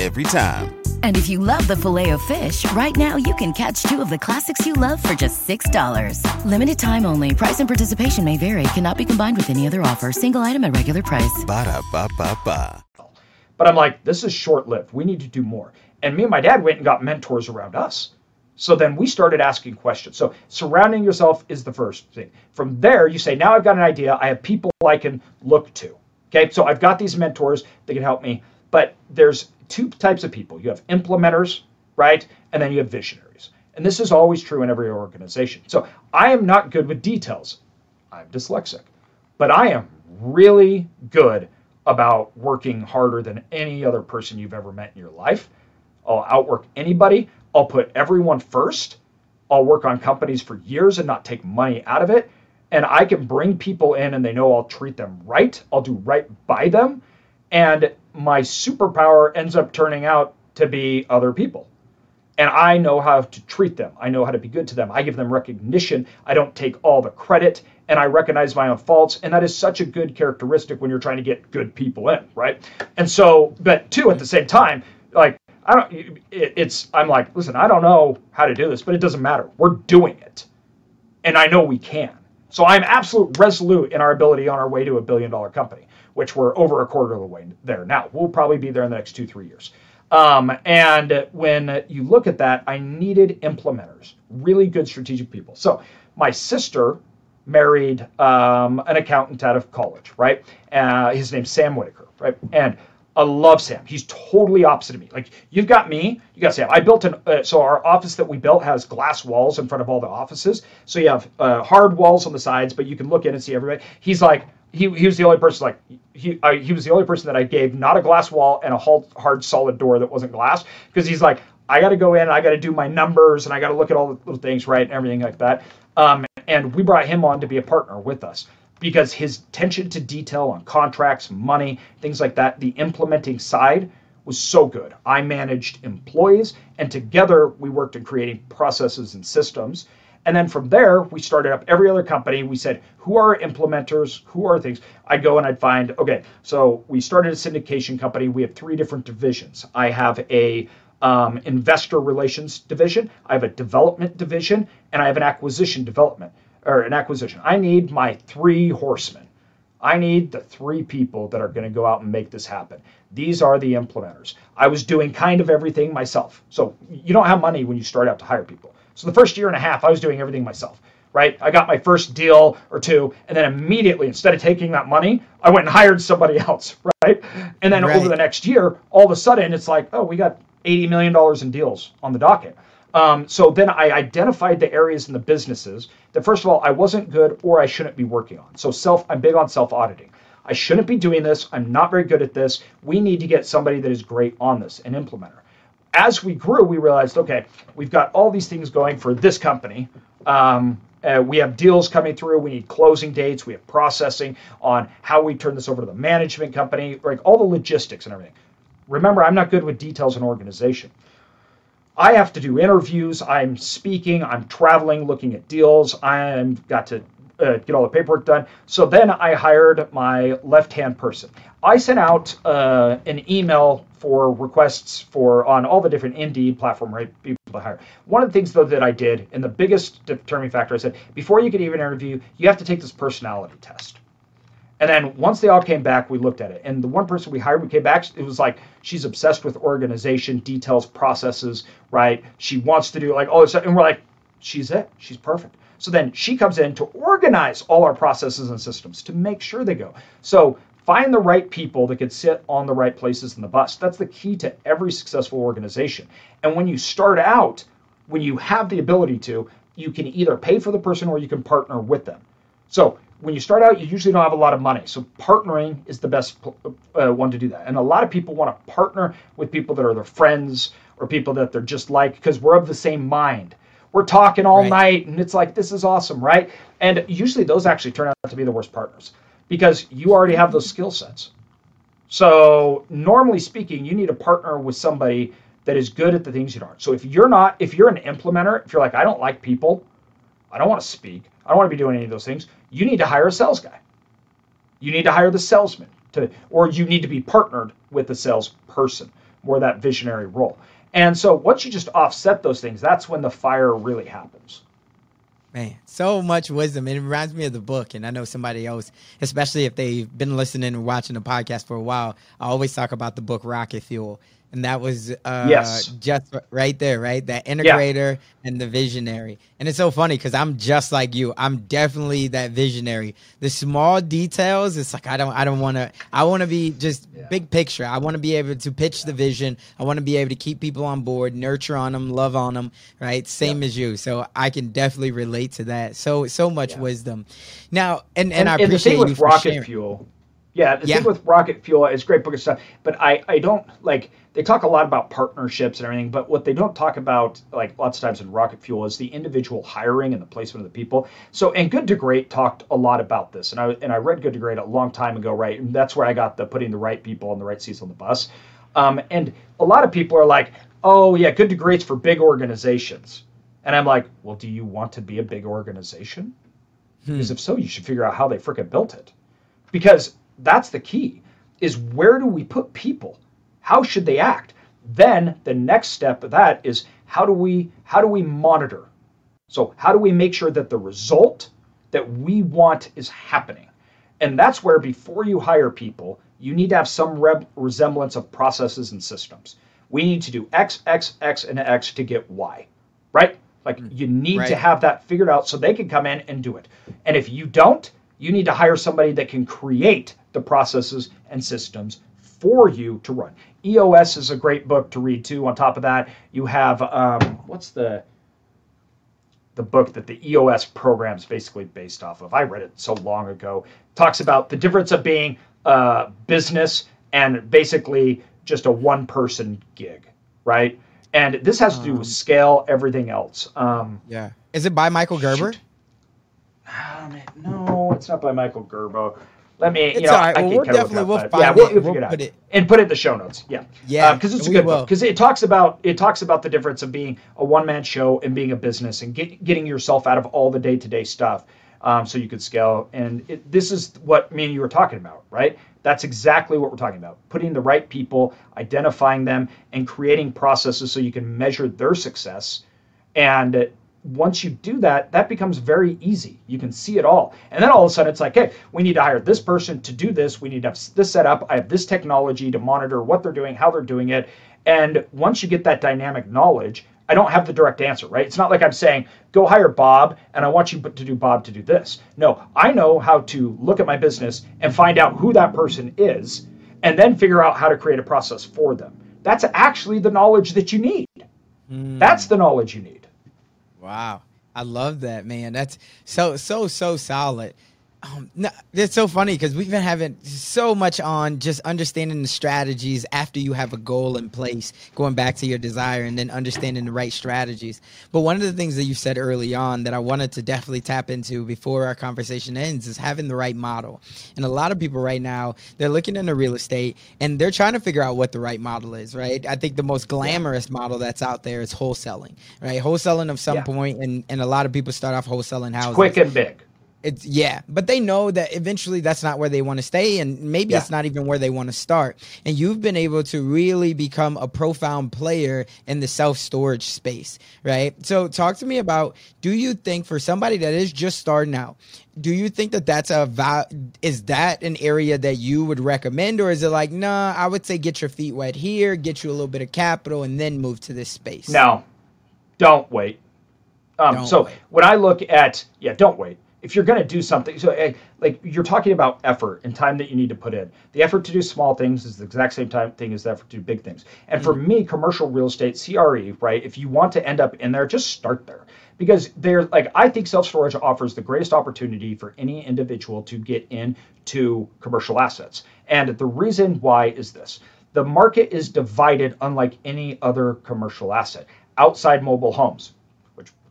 Every time. And if you love the Filet-O-Fish, right now you can catch two of the classics you love for just six dollars. Limited time only. Price and participation may vary. Cannot be combined with any other offer. Single item at regular price. Ba-da-ba-ba-ba. But I'm like, this is short-lived. We need to do more. And me and my dad went and got mentors around us. So then we started asking questions. So surrounding yourself is the first thing. From there, you say, now I've got an idea. I have people I can look to. Okay, so I've got these mentors that can help me. But there's two types of people. You have implementers, right? And then you have visionaries. And this is always true in every organization. So I am not good with details. I'm dyslexic. But I am really good about working harder than any other person you've ever met in your life. I'll outwork anybody. I'll put everyone first. I'll work on companies for years and not take money out of it. And I can bring people in and they know I'll treat them right. I'll do right by them. And my superpower ends up turning out to be other people. And I know how to treat them. I know how to be good to them. I give them recognition. I don't take all the credit, and I recognize my own faults. And that is such a good characteristic when you're trying to get good people in, right? And so, but two, at the same time, like, I don't, it, it's, I'm like, listen, I don't know how to do this, but it doesn't matter. We're doing it. And I know we can. So I'm absolute resolute in our ability on our way to a billion dollar company, which we're over a quarter of the way there now. We'll probably be there in the next two, three years. Um, and when you look at that, I needed implementers, really good strategic people. So my sister married um, an accountant out of college, right? Uh, his name's Sam Whitaker, right? And I love Sam. He's totally opposite of me. Like, you've got me, you got Sam. I built an, uh, so our office that we built has glass walls in front of all the offices. So you have uh, hard walls on the sides, but you can look in and see everybody. He's like, he, he was the only person, like, he I, he was the only person that I gave not a glass wall and a hard, hard solid door that wasn't glass, because he's like, I got to go in, I got to do my numbers, and I got to look at all the little things, right, and everything like that. Um, and we brought him on to be a partner with us, because his attention to detail on contracts, money, things like that, the implementing side was so good. I managed employees, and together we worked in creating processes and systems. And then from there, we started up every other company. We said, who are implementers? Who are things? I'd go and I'd find, okay, so we started a syndication company. We have three different divisions. I have a um, investor relations division. I have a development division, and I have an acquisition development or an acquisition. I need my three horsemen. I need the three people that are going to go out and make this happen. These are the implementers. I was doing kind of everything myself. So you don't have money when you start out to hire people. So the first year and a half, I was doing everything myself, right? I got my first deal or two, and then immediately, instead of taking that money, I went and hired somebody else, right? And then right. over the next year, all of a sudden, it's like, oh, we got eighty million dollars in deals on the docket. Um, so then I identified the areas in the businesses that, first of all, I wasn't good or I shouldn't be working on. So self, I'm big on self-auditing. I shouldn't be doing this. I'm not very good at this. We need to get somebody that is great on this, an implementer. As we grew, we realized, okay, we've got all these things going for this company. Um, uh, we have deals coming through. We need closing dates. We have processing on how we turn this over to the management company, like all the logistics and everything. Remember, I'm not good with details in organization. I have to do interviews. I'm speaking. I'm traveling, looking at deals. I'm got to uh, get all the paperwork done. So then I hired my left-hand person. I sent out uh, an email for requests for on all the different Indeed platform right, people to hire. One of the things though that I did, and the biggest determining factor, I said before you can even interview, you have to take this personality test. And then once they all came back, we looked at it. And the one person we hired, we came back, it was like, she's obsessed with organization, details, processes, right? She wants to do like all this stuff. And we're like, she's it. She's perfect. So then she comes in to organize all our processes and systems to make sure they go. So find the right people that can sit on the right places in the bus. That's the key to every successful organization. And when you start out, when you have the ability to, you can either pay for the person or you can partner with them. So when you start out, you usually don't have a lot of money. So partnering is the best uh, one to do that. And a lot of people want to partner with people that are their friends or people that they're just like, because we're of the same mind. We're talking all right. night and it's like, this is awesome, right? And usually those actually turn out to be the worst partners because you already have those skill sets. So normally speaking, you need to partner with somebody that is good at the things you aren't. So if you're not, if you're an implementer, if you're like, I don't like people, I don't want to speak, I don't want to be doing any of those things, you need to hire a sales guy. You need to hire the salesman, to, or you need to be partnered with the salesperson, more that visionary role. And so once you just offset those things, that's when the fire really happens. Man, so much wisdom. It reminds me of the book. And I know somebody else, especially if they've been listening and watching the podcast for a while, I always talk about the book Rocket Fuel. And that was uh, yes. just right there, right? That integrator yeah. and the visionary. And it's so funny because I'm just like you. I'm definitely that visionary. The small details, it's like I don't I don't want to. I want to be just yeah. big picture. I want to be able to pitch yeah. the vision. I want to be able to keep people on board, nurture on them, love on them, right? Same yeah. as you. So I can definitely relate to that. So so much yeah. wisdom. Now, and, and, and I and appreciate the thing with you Rocket sharing. Fuel. Yeah, the yeah. thing with Rocket Fuel is great book and stuff, but I, I don't, like, they talk a lot about partnerships and everything, but what they don't talk about, like, lots of times in Rocket Fuel is the individual hiring and the placement of the people. So, and Good to Great talked a lot about this, and I and I read Good to Great a long time ago, right, and that's where I got the putting the right people on the right seats on the bus. Um, and a lot of people are like, oh, yeah, Good to Great's for big organizations. And I'm like, well, do you want to be a big organization? Hmm. Because if so, you should figure out how they freaking built it. Because that's the key, is where do we put people? How should they act? Then the next step of that is how do we how do we monitor? So how do we make sure that the result that we want is happening? And that's where before you hire people, you need to have some re- resemblance of processes and systems. We need to do X, X, X, and X to get Y, right? Like you need right. to have that figured out so they can come in and do it. And if you don't, you need to hire somebody that can create the processes and systems for you to run. E O S is a great book to read too. On top of that, you have um, what's the the book that the E O S program is basically based off of? I read it so long ago. It talks about the difference of being uh, business and basically just a one person gig, right? And this has to do with scale, everything else. Um, yeah, is it by Michael Gerber? Shoot. Um, no, it's not by Michael Gerber. Let me, you it's know, all right. I well, we'll definitely, we'll find yeah, it. We'll, we'll figure we'll it out. Put it. And put it in the show notes. Yeah. Yeah. Because uh, it's a good will. book. Because it talks about it talks about the difference of being a one-man show and being a business and get, getting yourself out of all the day-to-day stuff um, so you could scale. And it, this is what me and you were talking about, right? That's exactly what we're talking about. Putting the right people, identifying them, and creating processes so you can measure their success. And once you do that, that becomes very easy. You can see it all. And then all of a sudden it's like, hey, we need to hire this person to do this. We need to have this set up. I have this technology to monitor what they're doing, how they're doing it. And once you get that dynamic knowledge, I don't have the direct answer, right? It's not like I'm saying, go hire Bob and I want you to do Bob to do this. No, I know how to look at my business and find out who that person is and then figure out how to create a process for them. That's actually the knowledge that you need. Mm. That's the knowledge you need. Wow. I love that, man. That's so, so, so solid. Um, no, it's so funny because we've been having so much on just understanding the strategies after you have a goal in place, going back to your desire and then understanding the right strategies. But one of the things that you said early on that I wanted to definitely tap into before our conversation ends is having the right model. And a lot of people right now, they're looking into real estate and they're trying to figure out what the right model is, right? I think the most glamorous model that's out there is wholesaling, right? Wholesaling of some yeah. point, and, and a lot of people start off wholesaling houses. Quick and big. It's yeah, but they know that eventually that's not where they want to stay, and maybe yeah. it's not even where they want to start. And you've been able to really become a profound player in the self-storage space, right? So talk to me about, do you think for somebody that is just starting out, do you think that that's a, is that an area that you would recommend? Or is it like, nah, I would say get your feet wet here, get you a little bit of capital, and then move to this space? No, don't wait. Um, don't so wait. When I look at, yeah, don't wait. If you're going to do something, so like you're talking about effort and time that you need to put in. The effort to do small things is the exact same time thing as the effort to do big things. And mm-hmm. for me, commercial real estate, C R E, right? If you want to end up in there, just start there. Because they're like, I think self-storage offers the greatest opportunity for any individual to get into commercial assets. And the reason why is this. The market is divided unlike any other commercial asset outside mobile homes.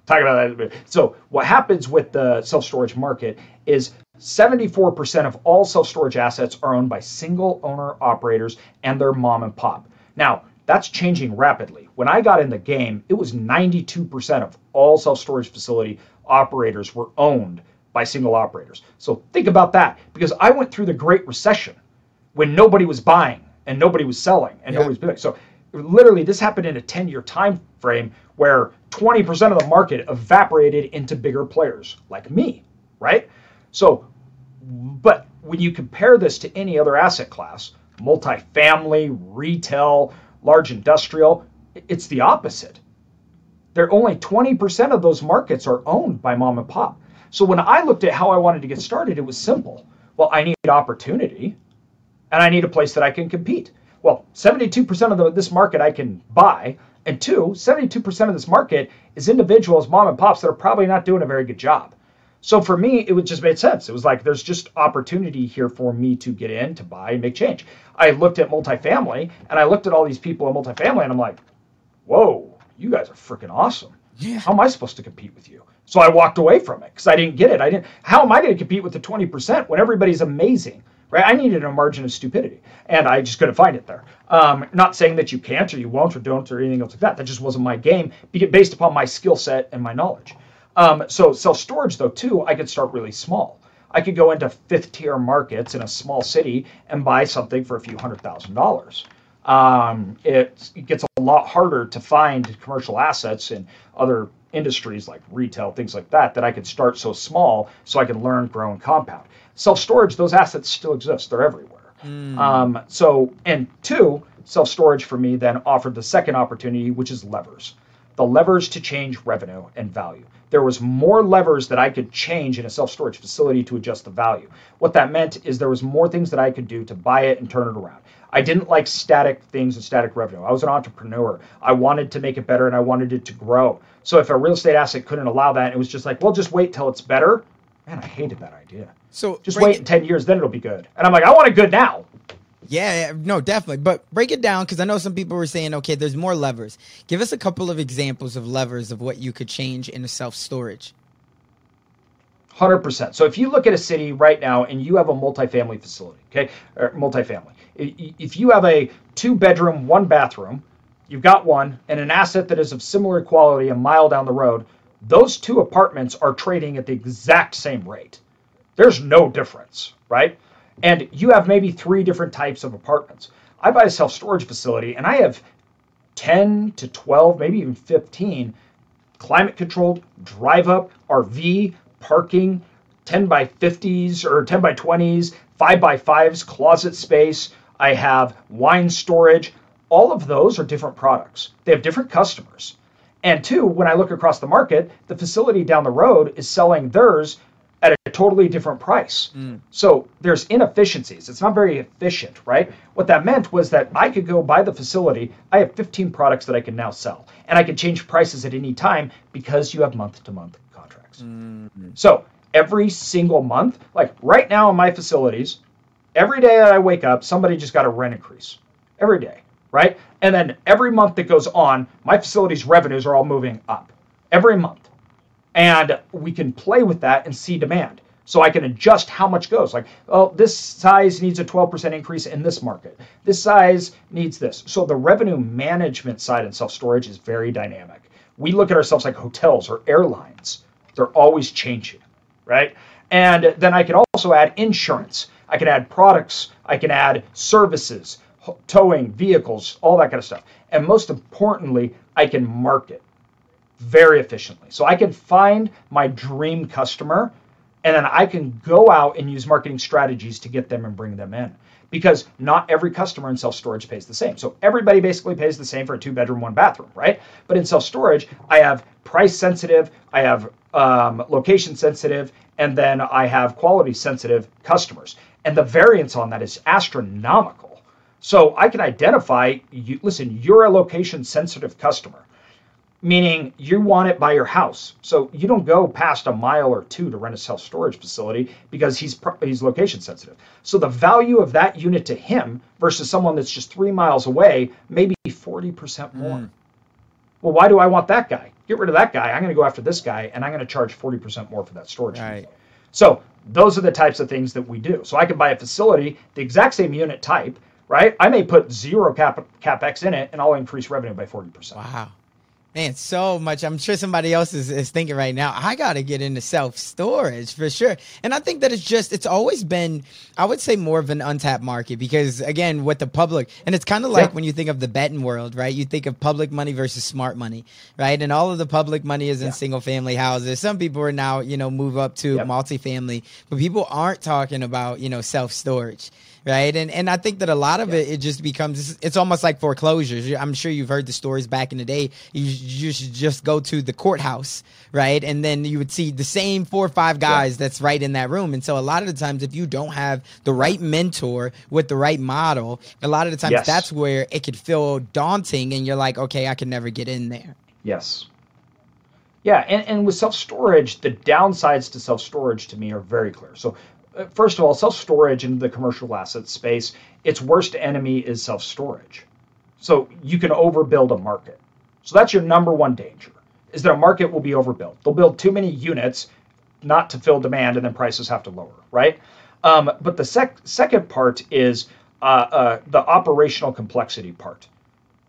Talk about that. So what happens with the self-storage market is seventy-four percent of all self-storage assets are owned by single owner operators and their mom and pop. Now, that's changing rapidly. When I got in the game, it was ninety-two percent of all self-storage facility operators were owned by single operators. So think about that, because I went through the Great Recession when nobody was buying and nobody was selling and yeah. nobody was building. So literally this happened in a ten-year time frame where twenty percent of the market evaporated into bigger players like me, right? So, but when you compare this to any other asset class, multifamily, retail, large industrial, it's the opposite. They're only twenty percent of those markets are owned by mom and pop. So when I looked at how I wanted to get started, it was simple. Well, I need opportunity and I need a place that I can compete. Well, seventy-two percent of the, this market I can buy. And two, seventy-two percent of this market is individuals, mom and pops, that are probably not doing a very good job. So for me, it would just made sense. It was like, there's just opportunity here for me to get in, to buy and make change. I looked at multifamily and I looked at all these people in multifamily and I'm like, whoa, you guys are freaking awesome. Yeah. How am I supposed to compete with you? So I walked away from it because I didn't get it. I didn't. How am I going to compete with the twenty percent when everybody's amazing? Right? I needed a margin of stupidity, and I just couldn't find it there. Um, not saying that you can't or you won't or don't or anything else like that. That just wasn't my game based upon my skill set and my knowledge. Um, so self-storage, though, too, I could start really small. I could go into fifth-tier markets in a small city and buy something for a few hundred thousand dollars. Um, it, it gets a lot harder to find commercial assets in other industries like retail, things like that, that I could start so small so I can learn, grow, and compound. Self-storage, those assets still exist. They're everywhere. Mm. Um, so, and two, self-storage for me then offered the second opportunity, which is levers. The levers to change revenue and value. There was more levers that I could change in a self-storage facility to adjust the value. What that meant is there was more things that I could do to buy it and turn it around. I didn't like static things and static revenue. I was an entrepreneur. I wanted to make it better and I wanted it to grow. So if a real estate asset couldn't allow that, it was just like, well, just wait till it's better. Man, I hated that idea. So just wait in ten years, then it'll be good. And I'm like, I want it good now. Yeah, no, definitely. But break it down, because I know some people were saying, okay, there's more levers. Give us a couple of examples of levers of what you could change in a self-storage. one hundred percent. So if you look at a city right now and you have a multifamily facility, okay, or multifamily. If you have a two-bedroom, one-bathroom, you've got one, and an asset that is of similar quality a mile down the road, those two apartments are trading at the exact same rate. There's no difference, right? And you have maybe three different types of apartments. I buy a self-storage facility and I have ten to twelve, maybe even fifteen climate-controlled, drive-up, R V, parking, ten by fifties or ten by twenties, five by fives, closet space. I have wine storage. All of those are different products. They have different customers. And two, when I look across the market, the facility down the road is selling theirs at a totally different price. Mm. So there's inefficiencies. It's not very efficient, right? What that meant was that I could go buy the facility. I have fifteen products that I can now sell, and I can change prices at any time because you have month to month contracts. Mm-hmm. So every single month. Like right now in my facilities, every day that I wake up, somebody just got a rent increase every day, right? And then every month that goes on, my facilities revenues are all moving up every month. And we can play with that and see demand. So I can adjust how much goes. Like, oh, this size needs a twelve percent increase in this market. This size needs this. So the revenue management side in self-storage is very dynamic. We look at ourselves like hotels or airlines. They're always changing, right? And then I can also add insurance. I can add products. I can add services, towing, vehicles, all that kind of stuff. And most importantly, I can market very efficiently. So I can find my dream customer, and then I can go out and use marketing strategies to get them and bring them in, because not every customer in self-storage pays the same. So everybody basically pays the same for a two bedroom, one bathroom, right? But in self-storage, I have price sensitive, I have um, location sensitive, and then I have quality sensitive customers. And the variance on that is astronomical. So I can identify, you, listen, you're a location sensitive customer, meaning you want it by your house. So you don't go past a mile or two to rent a self-storage facility because he's he's location sensitive. So the value of that unit to him versus someone that's just three miles away, maybe forty percent more. Mm. Well, why do I want that guy? Get rid of that guy. I'm going to go after this guy, and I'm going to charge forty percent more for that storage. Right. So those are the types of things that we do. So I can buy a facility, the exact same unit type, right? I may put zero cap, CapEx in it, and I'll increase revenue by forty percent. Wow. Man, so much. I'm sure somebody else is, is thinking right now, I got to get into self-storage for sure. And I think that it's just, it's always been, I would say, more of an untapped market because, again, with the public, and it's kind of like yeah. when you think of the betting world, right? You think of public money versus smart money, right? And all of the public money is in yeah. single family houses. Some people are now, you know, move up to yep. multifamily, but people aren't talking about, you know, self-storage. Right. And and I think that a lot of yeah. it, it just becomes, it's almost like foreclosures. I'm sure you've heard the stories back in the day. You, you should just go to the courthouse. Right. And then you would see the same four or five guys yeah. that's right in that room. And so a lot of the times, if you don't have the right mentor with the right model, a lot of the times yes. that's where it could feel daunting. And you're like, OK, I can never get in there. Yes. Yeah. And, and with self-storage, the downsides to self-storage to me are very clear. So first of all, self-storage in the commercial asset space, its worst enemy is self-storage. So you can overbuild a market. So that's your number one danger, is that a market will be overbuilt. They'll build too many units not to fill demand, and then prices have to lower, right? Um, but the sec- second part is uh, uh, the operational complexity part.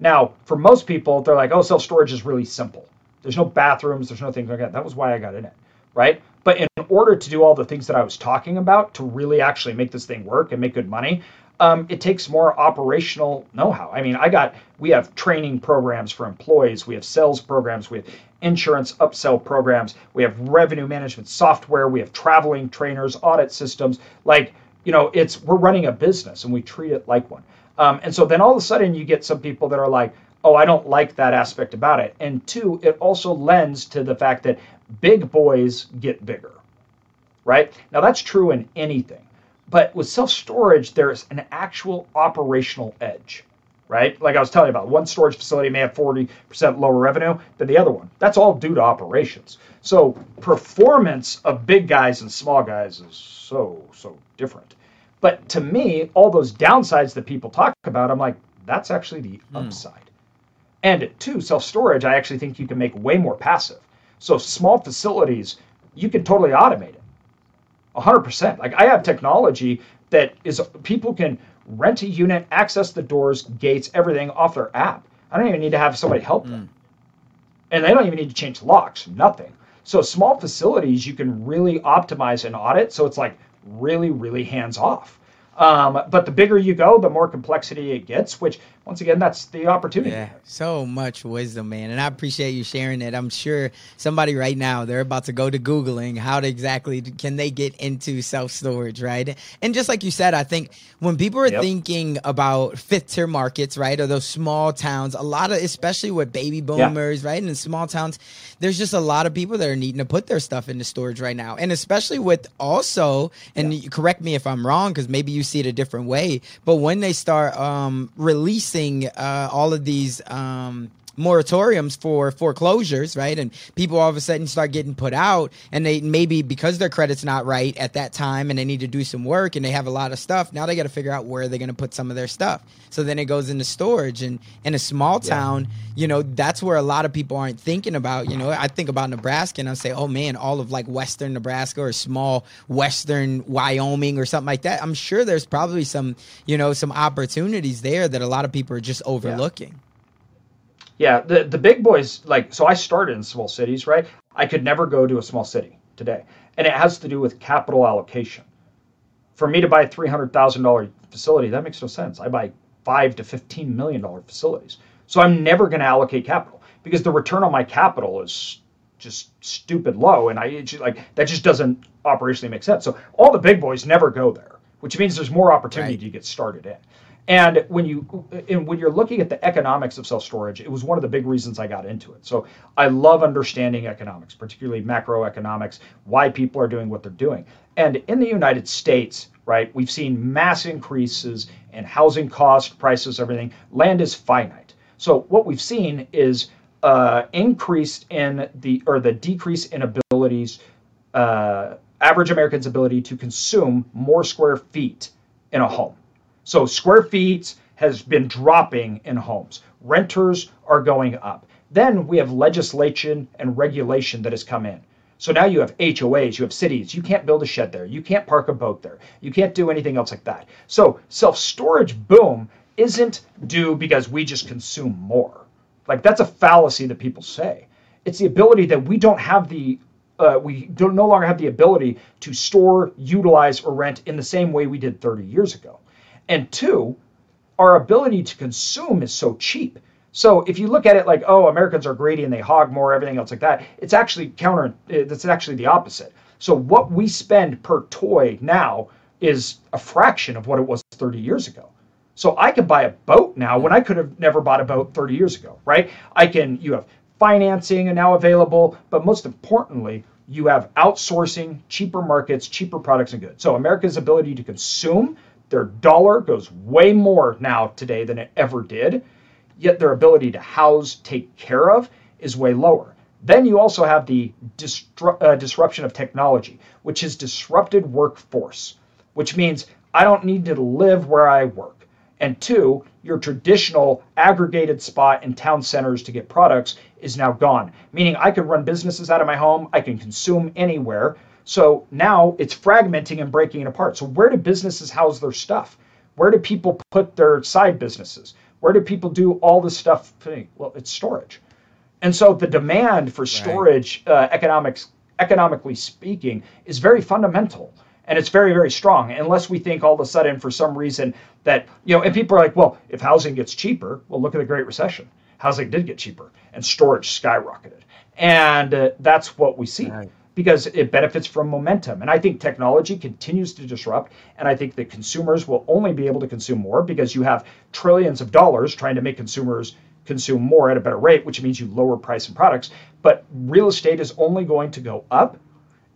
Now, for most people, they're like, oh, self-storage is really simple. There's no bathrooms. There's no things like that. That was why I got in it, right? But in order to do all the things that I was talking about to really actually make this thing work and make good money, um, it takes more operational know-how. I mean, I got, we have training programs for employees. We have sales programs. We have insurance upsell programs. We have revenue management software. We have traveling trainers, audit systems. Like, you know, it's, we're running a business and we treat it like one. Um, and so then all of a sudden you get some people that are like, oh, I don't like that aspect about it. And two, it also lends to the fact that big boys get bigger, right? Now that's true in anything, but with self-storage, there's an actual operational edge, right? Like I was telling you about, one storage facility may have forty percent lower revenue than the other one. That's all due to operations. So performance of big guys and small guys is so, so different. But to me, all those downsides that people talk about, I'm like, that's actually the upside. Hmm. And two, self-storage, I actually think you can make way more passive. So small facilities, you can totally automate it, one hundred percent. Like I have technology that is, people can rent a unit, access the doors, gates, everything off their app. I don't even need to have somebody help them. Mm. And they don't even need to change locks, nothing. So small facilities, you can really optimize and audit. So it's like really, really hands off. Um, but the bigger you go, the more complexity it gets, which once again, that's the opportunity. Yeah, so much wisdom, man. And I appreciate you sharing it. I'm sure somebody right now, they're about to go to Googling how to exactly can they get into self-storage, right? And just like you said, I think when people are yep. thinking about fifth tier markets, right, or those small towns, a lot of, especially with baby boomers, yeah. right, and in small towns, there's just a lot of people that are needing to put their stuff into storage right now. And especially with also, and yeah. correct me if I'm wrong, because maybe you see it a different way, but when they start um releasing uh all of these um moratoriums for foreclosures, right? And people all of a sudden start getting put out, and they maybe because their credit's not right at that time and they need to do some work and they have a lot of stuff, now they got to figure out where they're going to put some of their stuff. So then it goes into storage. And in a small town, yeah. you know, that's where a lot of people aren't thinking about. You know, I think about Nebraska and I'll say, oh man, all of like western Nebraska or small western Wyoming or something like that. I'm sure there's probably some, you know, some opportunities there that a lot of people are just overlooking. Yeah. Yeah, the, the big boys, like, so I started in small cities, right? I could never go to a small city today. And it has to do with capital allocation. For me to buy a three hundred thousand dollars facility, that makes no sense. I buy five to fifteen million dollars facilities. So I'm never going to allocate capital because the return on my capital is just stupid low. And I it's just like that just doesn't operationally make sense. So all the big boys never go there, which means there's more opportunity right. to get started in. And when you and when you're looking at the economics of self-storage, it was one of the big reasons I got into it. So I love understanding economics, particularly macroeconomics, why people are doing what they're doing. And in the United States, right, we've seen mass increases in housing cost, prices, everything. Land is finite. So what we've seen is uh, increase in the or the decrease in abilities, uh, average American's ability to consume more square feet in a home. So square feet has been dropping in homes. Renters are going up. Then we have legislation and regulation that has come in. So now you have H O As, you have cities. You can't build a shed there. You can't park a boat there. You can't do anything else like that. So self-storage boom isn't due because we just consume more. Like that's a fallacy that people say. It's the ability that we don't have the Uh, we don't no longer have the ability to store, utilize, or rent in the same way we did thirty years ago. And two, our ability to consume is so cheap. So if you look at it like, oh, Americans are greedy and they hog more, everything else like that, it's actually counter, that's actually the opposite. So what we spend per toy now is a fraction of what it was thirty years ago. So I can buy a boat now when I could have never bought a boat thirty years ago, right? I can, you have financing and now available, but most importantly, you have outsourcing, cheaper markets, cheaper products and goods. So America's ability to consume, their dollar goes way more now today than it ever did, yet their ability to house, take care of is way lower. Then you also have the distru- uh, disruption of technology, which has disrupted workforce, which means I don't need to live where I work. And two, your traditional aggregated spot in town centers to get products is now gone, meaning I can run businesses out of my home, I can consume anywhere. So now it's fragmenting and breaking it apart. So where do businesses house their stuff? Where do people put their side businesses? Where do people do all this stuff? Well, it's storage. And so the demand for storage, right. uh, economics, economically speaking, is very fundamental. And it's very, very strong, unless we think all of a sudden for some reason that, you know, and people are like, well, if housing gets cheaper, well, look at the Great Recession. Housing did get cheaper and storage skyrocketed. And uh, that's what we see. Right. Because it benefits from momentum. And I think technology continues to disrupt. And I think that consumers will only be able to consume more because you have trillions of dollars trying to make consumers consume more at a better rate, which means you lower price and products. But real estate is only going to go up,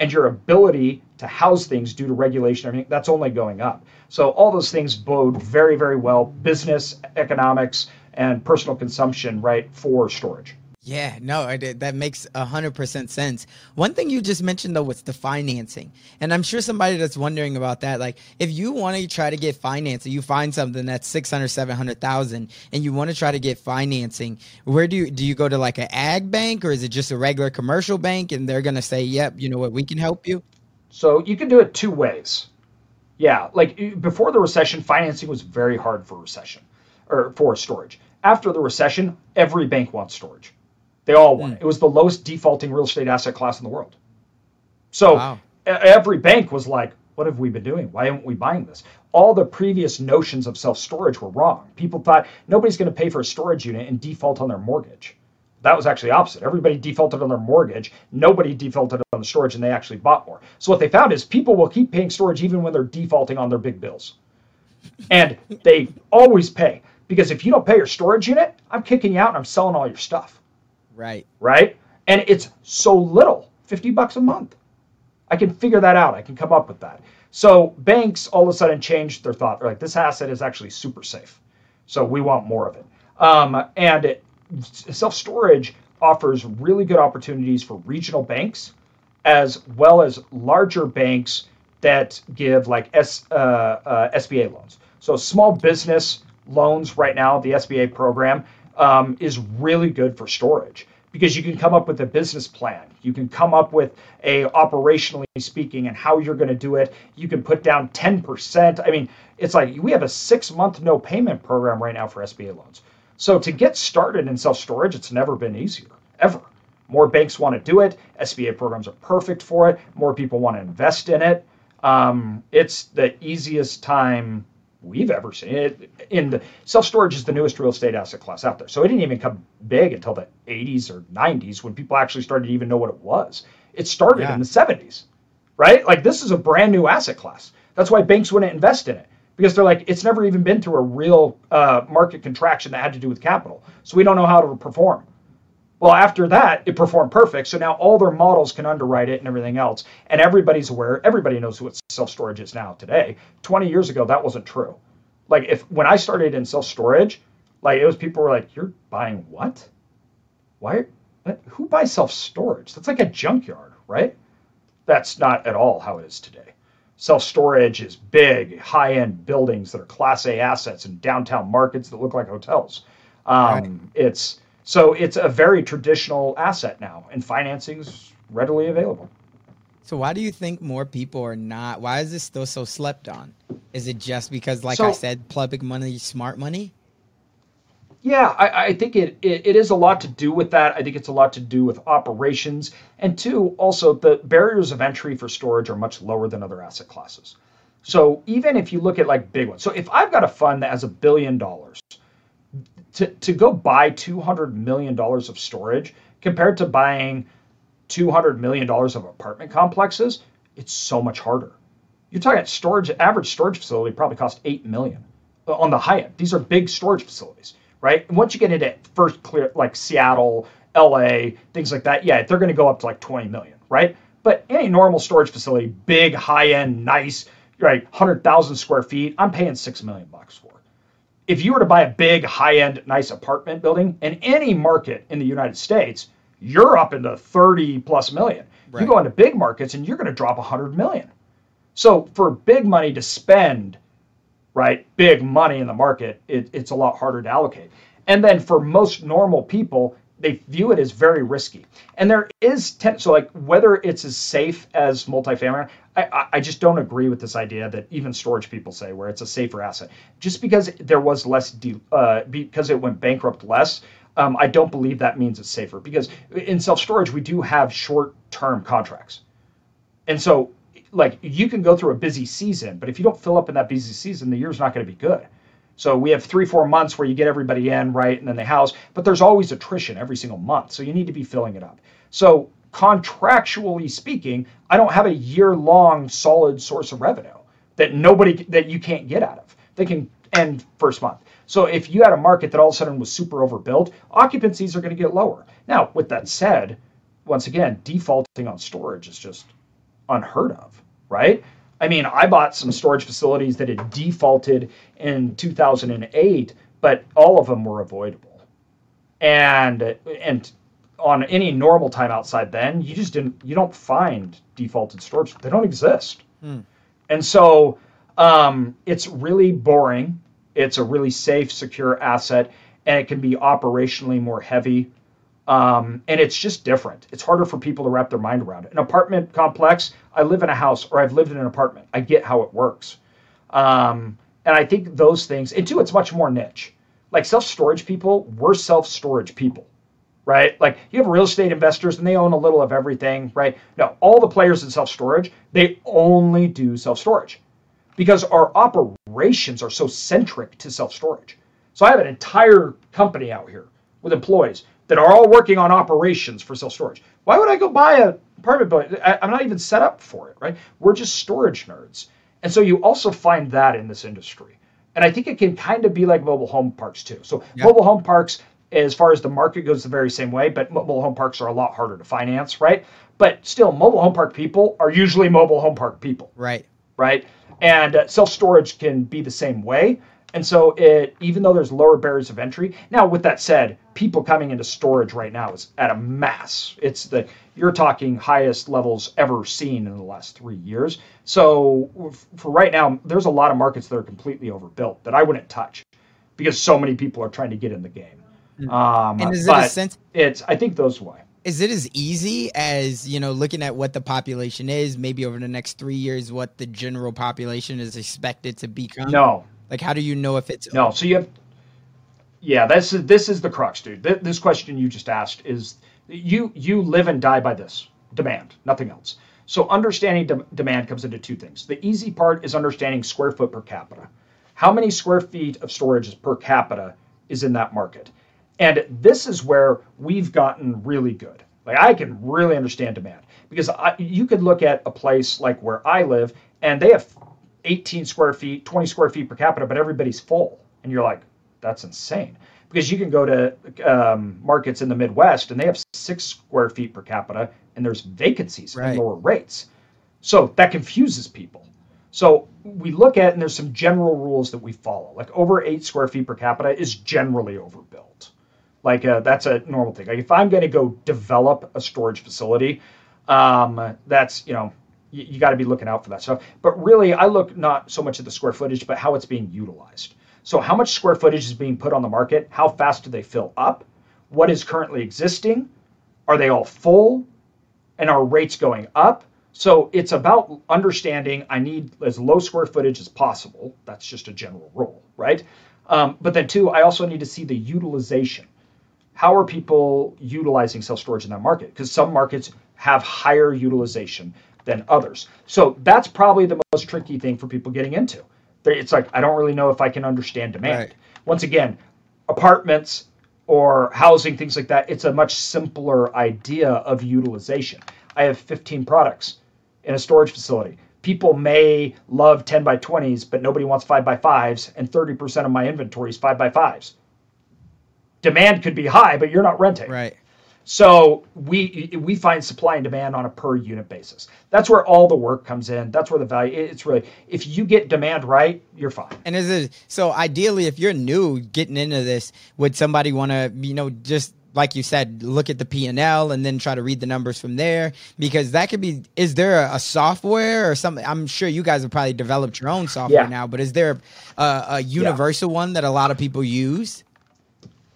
and your ability to house things due to regulation, everything, that's only going up. So all those things bode very, very well, business, economics, and personal consumption, right, for storage. Yeah, no, I did. That makes one hundred percent sense. One thing you just mentioned, though, was the financing. And I'm sure somebody that's wondering about that, like if you want to try to get financing, you find something that's six hundred, seven hundred thousand and you want to try to get financing, where do you, do you go to like an ag bank or is it just a regular commercial bank? And they're going to say, yep, you know what, we can help you. So you can do it two ways. Yeah, like before the recession, financing was very hard for recession or for storage. After the recession, every bank wants storage. They all won. It was the lowest defaulting real estate asset class in the world. So wow. every bank was like, what have we been doing? Why aren't we buying this? All the previous notions of self-storage were wrong. People thought nobody's going to pay for a storage unit and default on their mortgage. That was actually opposite. Everybody defaulted on their mortgage. Nobody defaulted on the storage, and they actually bought more. So what they found is people will keep paying storage even when they're defaulting on their big bills. And they always pay. Because if you don't pay your storage unit, I'm kicking you out and I'm selling all your stuff. Right. Right. And it's so little, fifty bucks a month. I can figure that out. I can come up with that. So banks all of a sudden changed their thought. They're like, this asset is actually super safe. So we want more of it. Um, and it, self-storage offers really good opportunities for regional banks as well as larger banks that give like S, uh, uh, S B A loans. So small business loans right now, the S B A program um, is really good for storage because you can come up with a business plan. You can come up with a operationally speaking and how you're going to do it. You can put down ten percent. I mean, it's like we have a six month no payment program right now for S B A loans. So to get started in self-storage, it's never been easier, ever. More banks want to do it. S B A programs are perfect for it. More people want to invest in it. Um, it's the easiest time we've ever seen it. In the self-storage is the newest real estate asset class out there. So it didn't even come big until the eighties or nineties when people actually started to even know what it was. It started yeah. in the seventies, right? Like this is a brand new asset class. That's why banks wouldn't invest in it. Because they're like, it's never even been through a real uh, market contraction that had to do with capital. So we don't know how to perform. Well, after that, it performed perfect. So now all their models can underwrite it and everything else. And everybody's aware. Everybody knows what self-storage is now today. twenty years ago, that wasn't true. Like if when I started in self-storage, like it was people were like, you're buying what? Why? Who buys self-storage? That's like a junkyard, right? That's not at all how it is today. Self-storage is big, high-end buildings that are Class A assets in downtown markets that look like hotels. Um, right. It's so it's a very traditional asset now, and financing is readily available. So why do you think more people are not? Why is this still so slept on? Is it just because, like so, I said, public money, smart money? Yeah, I, I think it, it it is a lot to do with that. I think it's a lot to do with operations. And two, also the barriers of entry for storage are much lower than other asset classes. So even if you look at like big ones, so if I've got a fund that has a billion dollars, to, to go buy two hundred million dollars of storage compared to buying two hundred million dollars of apartment complexes, it's so much harder. You're talking about storage, average storage facility probably costs eight million dollars on the high end. These are big storage facilities, right? And once you get into first clear, like Seattle, L A, things like that, yeah, they're going to go up to like twenty million, right? But any normal storage facility, big, high end, nice, right? one hundred thousand square feet, I'm paying six million bucks for. If you were to buy a big, high end, nice apartment building in any market in the United States, you're up into thirty plus million. Right. You go into big markets and you're going to drop one hundred million. So for big money to spend, right, big money in the market, it, it's a lot harder to allocate. And then for most normal people, they view it as very risky. And there is, ten, so like whether it's as safe as multifamily, I, I just don't agree with this idea that even storage people say where it's a safer asset. Just because there was less, de- uh, because it went bankrupt less, um, I don't believe that means it's safer. Because in self-storage, we do have short-term contracts. And so like you can go through a busy season, but if you don't fill up in that busy season, the year's not going to be good. So we have three, four months where you get everybody in, right? And then they house, but there's always attrition every single month. So you need to be filling it up. So contractually speaking, I don't have a year long solid source of revenue that nobody, that you can't get out of. They can end first month. So if you had a market that all of a sudden was super overbuilt, occupancies are going to get lower. Now, with that said, once again, defaulting on storage is just unheard of. Right? I mean, I bought some storage facilities that had defaulted in two thousand eight, but all of them were avoidable. And and on any normal time outside then, you just didn't, you don't find defaulted storage. They don't exist. Hmm. And so um, it's really boring. It's a really safe, secure asset, and it can be operationally more heavy. Um, and it's just different. It's harder for people to wrap their mind around it. An apartment complex, I live in a house or I've lived in an apartment. I get how it works. Um, and I think those things, and two, it's much more niche. Like self-storage people, we're self-storage people, right? Like you have real estate investors and they own a little of everything, right? No, all the players in self-storage, they only do self-storage because our operations are so centric to self-storage. So I have an entire company out here with employees that are all working on operations for self-storage. Why would I go buy an apartment building? I'm not even set up for it, right? We're just storage nerds. And so you also find that in this industry. And I think it can kind of be like mobile home parks too. So yeah. Mobile home parks, as far as the market goes, the very same way, but mobile home parks are a lot harder to finance, right? But still, mobile home park people are usually mobile home park people. Right. Right? And self-storage can be the same way. And so it, even though there's lower barriers of entry, now with that said, people coming into storage right now is at a mass. It's the, you're talking highest levels ever seen in the last three years. So for right now, there's a lot of markets that are completely overbuilt that I wouldn't touch because so many people are trying to get in the game. Um, and is it a sense? It's, I think those why. Is it as easy as, you know, looking at what the population is, maybe over the next three years, what the general population is expected to become? No. Like, how do you know if it's no? So you have, yeah. This is this is the crux, dude. This, this question you just asked is you you live and die by this demand, nothing else. So understanding de demand comes into two things. The easy part is understanding square foot per capita. How many square feet of storage per capita is in that market? And this is where we've gotten really good. Like, I can really understand demand because I, you could look at a place like where I live and they have eighteen square feet, twenty square feet per capita, but everybody's full. And you're like, that's insane. Because you can go to um, markets in the Midwest and they have six square feet per capita and there's vacancies right. and lower rates. So that confuses people. So we look at, and there's some general rules that we follow. Like, over eight square feet per capita is generally overbuilt. Like uh, that's a normal thing. Like, if I'm going to go develop a storage facility, um, that's, you know, you got to be looking out for that stuff. But really, I look not so much at the square footage, but how it's being utilized. So how much square footage is being put on the market? How fast do they fill up? What is currently existing? Are they all full? And are rates going up? So it's about understanding I need as low square footage as possible. That's just a general rule, right? Um, but then two, I also need to see the utilization. How are people utilizing self-storage in that market? Because some markets have higher utilization than others. So that's probably the most tricky thing for people getting into. It's like, I don't really know if I can understand demand. Right. Once again, apartments or housing, things like that, it's a much simpler idea of utilization. I have fifteen products in a storage facility. People may love ten by twenties, but nobody wants five by fives, and thirty percent of my inventory is five by fives. Demand could be high, but you're not renting. Right. So we we find supply and demand on a per unit basis. That's where all the work comes in. That's where the value. It's really, if you get demand right, you're fine. And is it so ideally, if you're new getting into this, would somebody want to, you know, just like you said, look at the P and L and then try to read the numbers from there? Because that could be, is there a software or something? I'm sure you guys have probably developed your own software yeah. now, but is there a, a universal yeah. one that a lot of people use?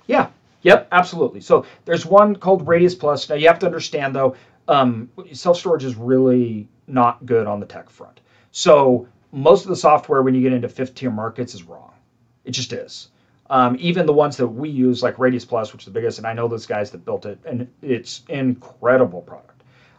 Yeah. Yep, absolutely. So there's one called Radius Plus. Now, you have to understand, though, um, self-storage is really not good on the tech front. So most of the software when you get into fifth-tier markets is wrong. It just is. Um, even the ones that we use, like Radius Plus, which is the biggest, and I know those guys that built it, and it's incredible product.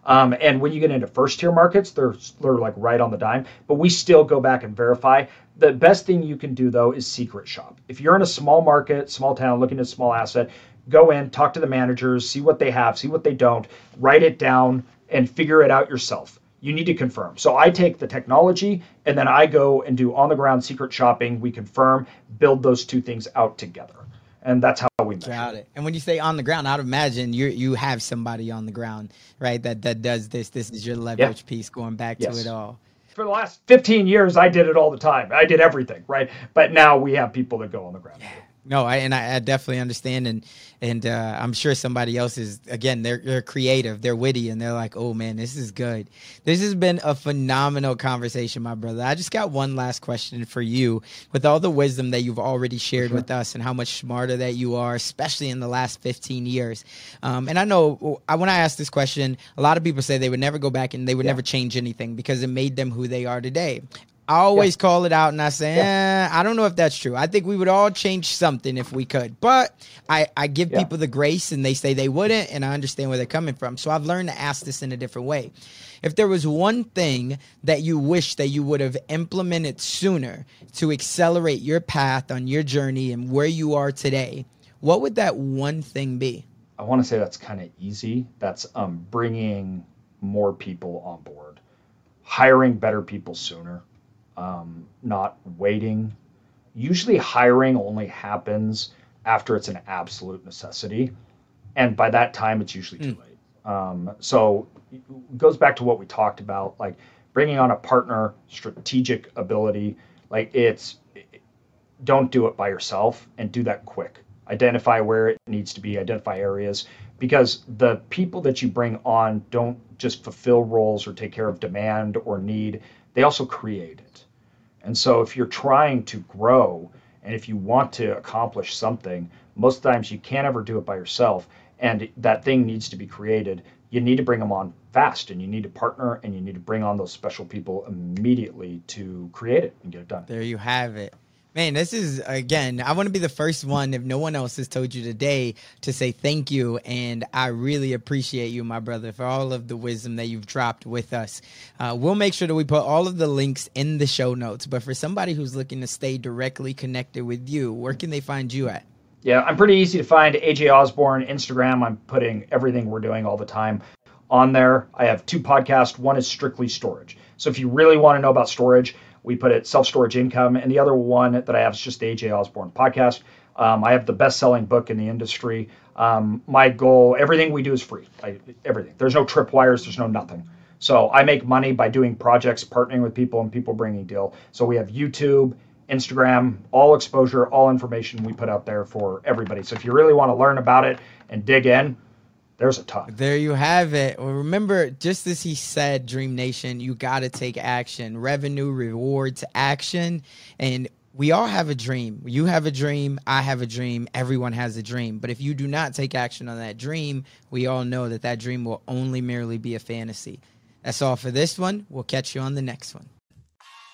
Um, and when you get into first-tier markets, they're, they're like right on the dime. But we still go back and verify. The best thing you can do, though, is secret shop. If you're in a small market, small town, looking at a small asset, go in, talk to the managers, see what they have, see what they don't, write it down, and figure it out yourself. You need to confirm. So I take the technology, and then I go and do on-the-ground secret shopping. We confirm, build those two things out together. And that's how we measure. Got it. And when you say on the ground, I'd imagine you you have somebody on the ground, right, that, that does this. This is your leverage yeah. piece going back yes. to it all. For the last fifteen years, I did it all the time. I did everything, right? But now we have people that go on the ground. Yeah. No, I, and I, I definitely understand. And, and uh, I'm sure somebody else is, again, they're, they're creative, they're witty, and they're like, oh, man, this is good. This has been a phenomenal conversation, my brother. I just got one last question for you. With all the wisdom that you've already shared sure. with us and how much smarter that you are, especially in the last fifteen years. Um, and I know I, when I ask this question, a lot of people say they would never go back and they would yeah. never change anything because it made them who they are today. I always yeah. call it out and I say, yeah. eh, I don't know if that's true. I think we would all change something if we could. But I, I give yeah. people the grace and they say they wouldn't, and I understand where they're coming from. So I've learned to ask this in a different way. If there was one thing that you wish that you would have implemented sooner to accelerate your path on your journey and where you are today, what would that one thing be? I want to say that's kind of easy. That's um, bringing more people on board, hiring better people sooner. Um, not waiting. Usually hiring only happens after it's an absolute necessity. And by that time, it's usually too mm. late. Um, so it goes back to what we talked about, like bringing on a partner, strategic ability. Like it's, it, don't do it by yourself, and do that quick. Identify where it needs to be, identify areas, because the people that you bring on don't just fulfill roles or take care of demand or need, they also create it. And so if you're trying to grow and if you want to accomplish something, most times you can't ever do it by yourself, and that thing needs to be created. You need to bring them on fast, and you need to partner, and you need to bring on those special people immediately to create it and get it done. There you have it. Man, this is, again, I want to be the first one, if no one else has told you today, to say thank you. And I really appreciate you, my brother, for all of the wisdom that you've dropped with us. Uh, we'll make sure that we put all of the links in the show notes. But for somebody who's looking to stay directly connected with you, where can they find you at? Yeah, I'm pretty easy to find. A J Osborne, Instagram. I'm putting everything we're doing all the time on there. I have two podcasts. One is strictly storage. So if you really want to know about storage, we put it Self-Storage Income. And the other one that I have is just the A J Osborne podcast. Um, I have the best-selling book in the industry. Um, my goal, everything we do is free. I, everything. There's no tripwires. There's no nothing. So I make money by doing projects, partnering with people, and people bringing deal. So we have YouTube, Instagram, all exposure, all information we put out there for everybody. So if you really want to learn about it and dig in, there's a ton. There you have it. Well, remember, just as he said, Dream Nation, you got to take action. Revenue, rewards, action. And we all have a dream. You have a dream. I have a dream. Everyone has a dream. But if you do not take action on that dream, we all know that that dream will only merely be a fantasy. That's all for this one. We'll catch you on the next one.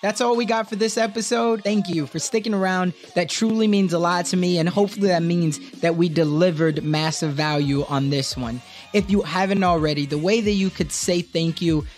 That's all we got for this episode. Thank you for sticking around. That truly means a lot to me, and hopefully that means that we delivered massive value on this one. If you haven't already, the way that you could say thank you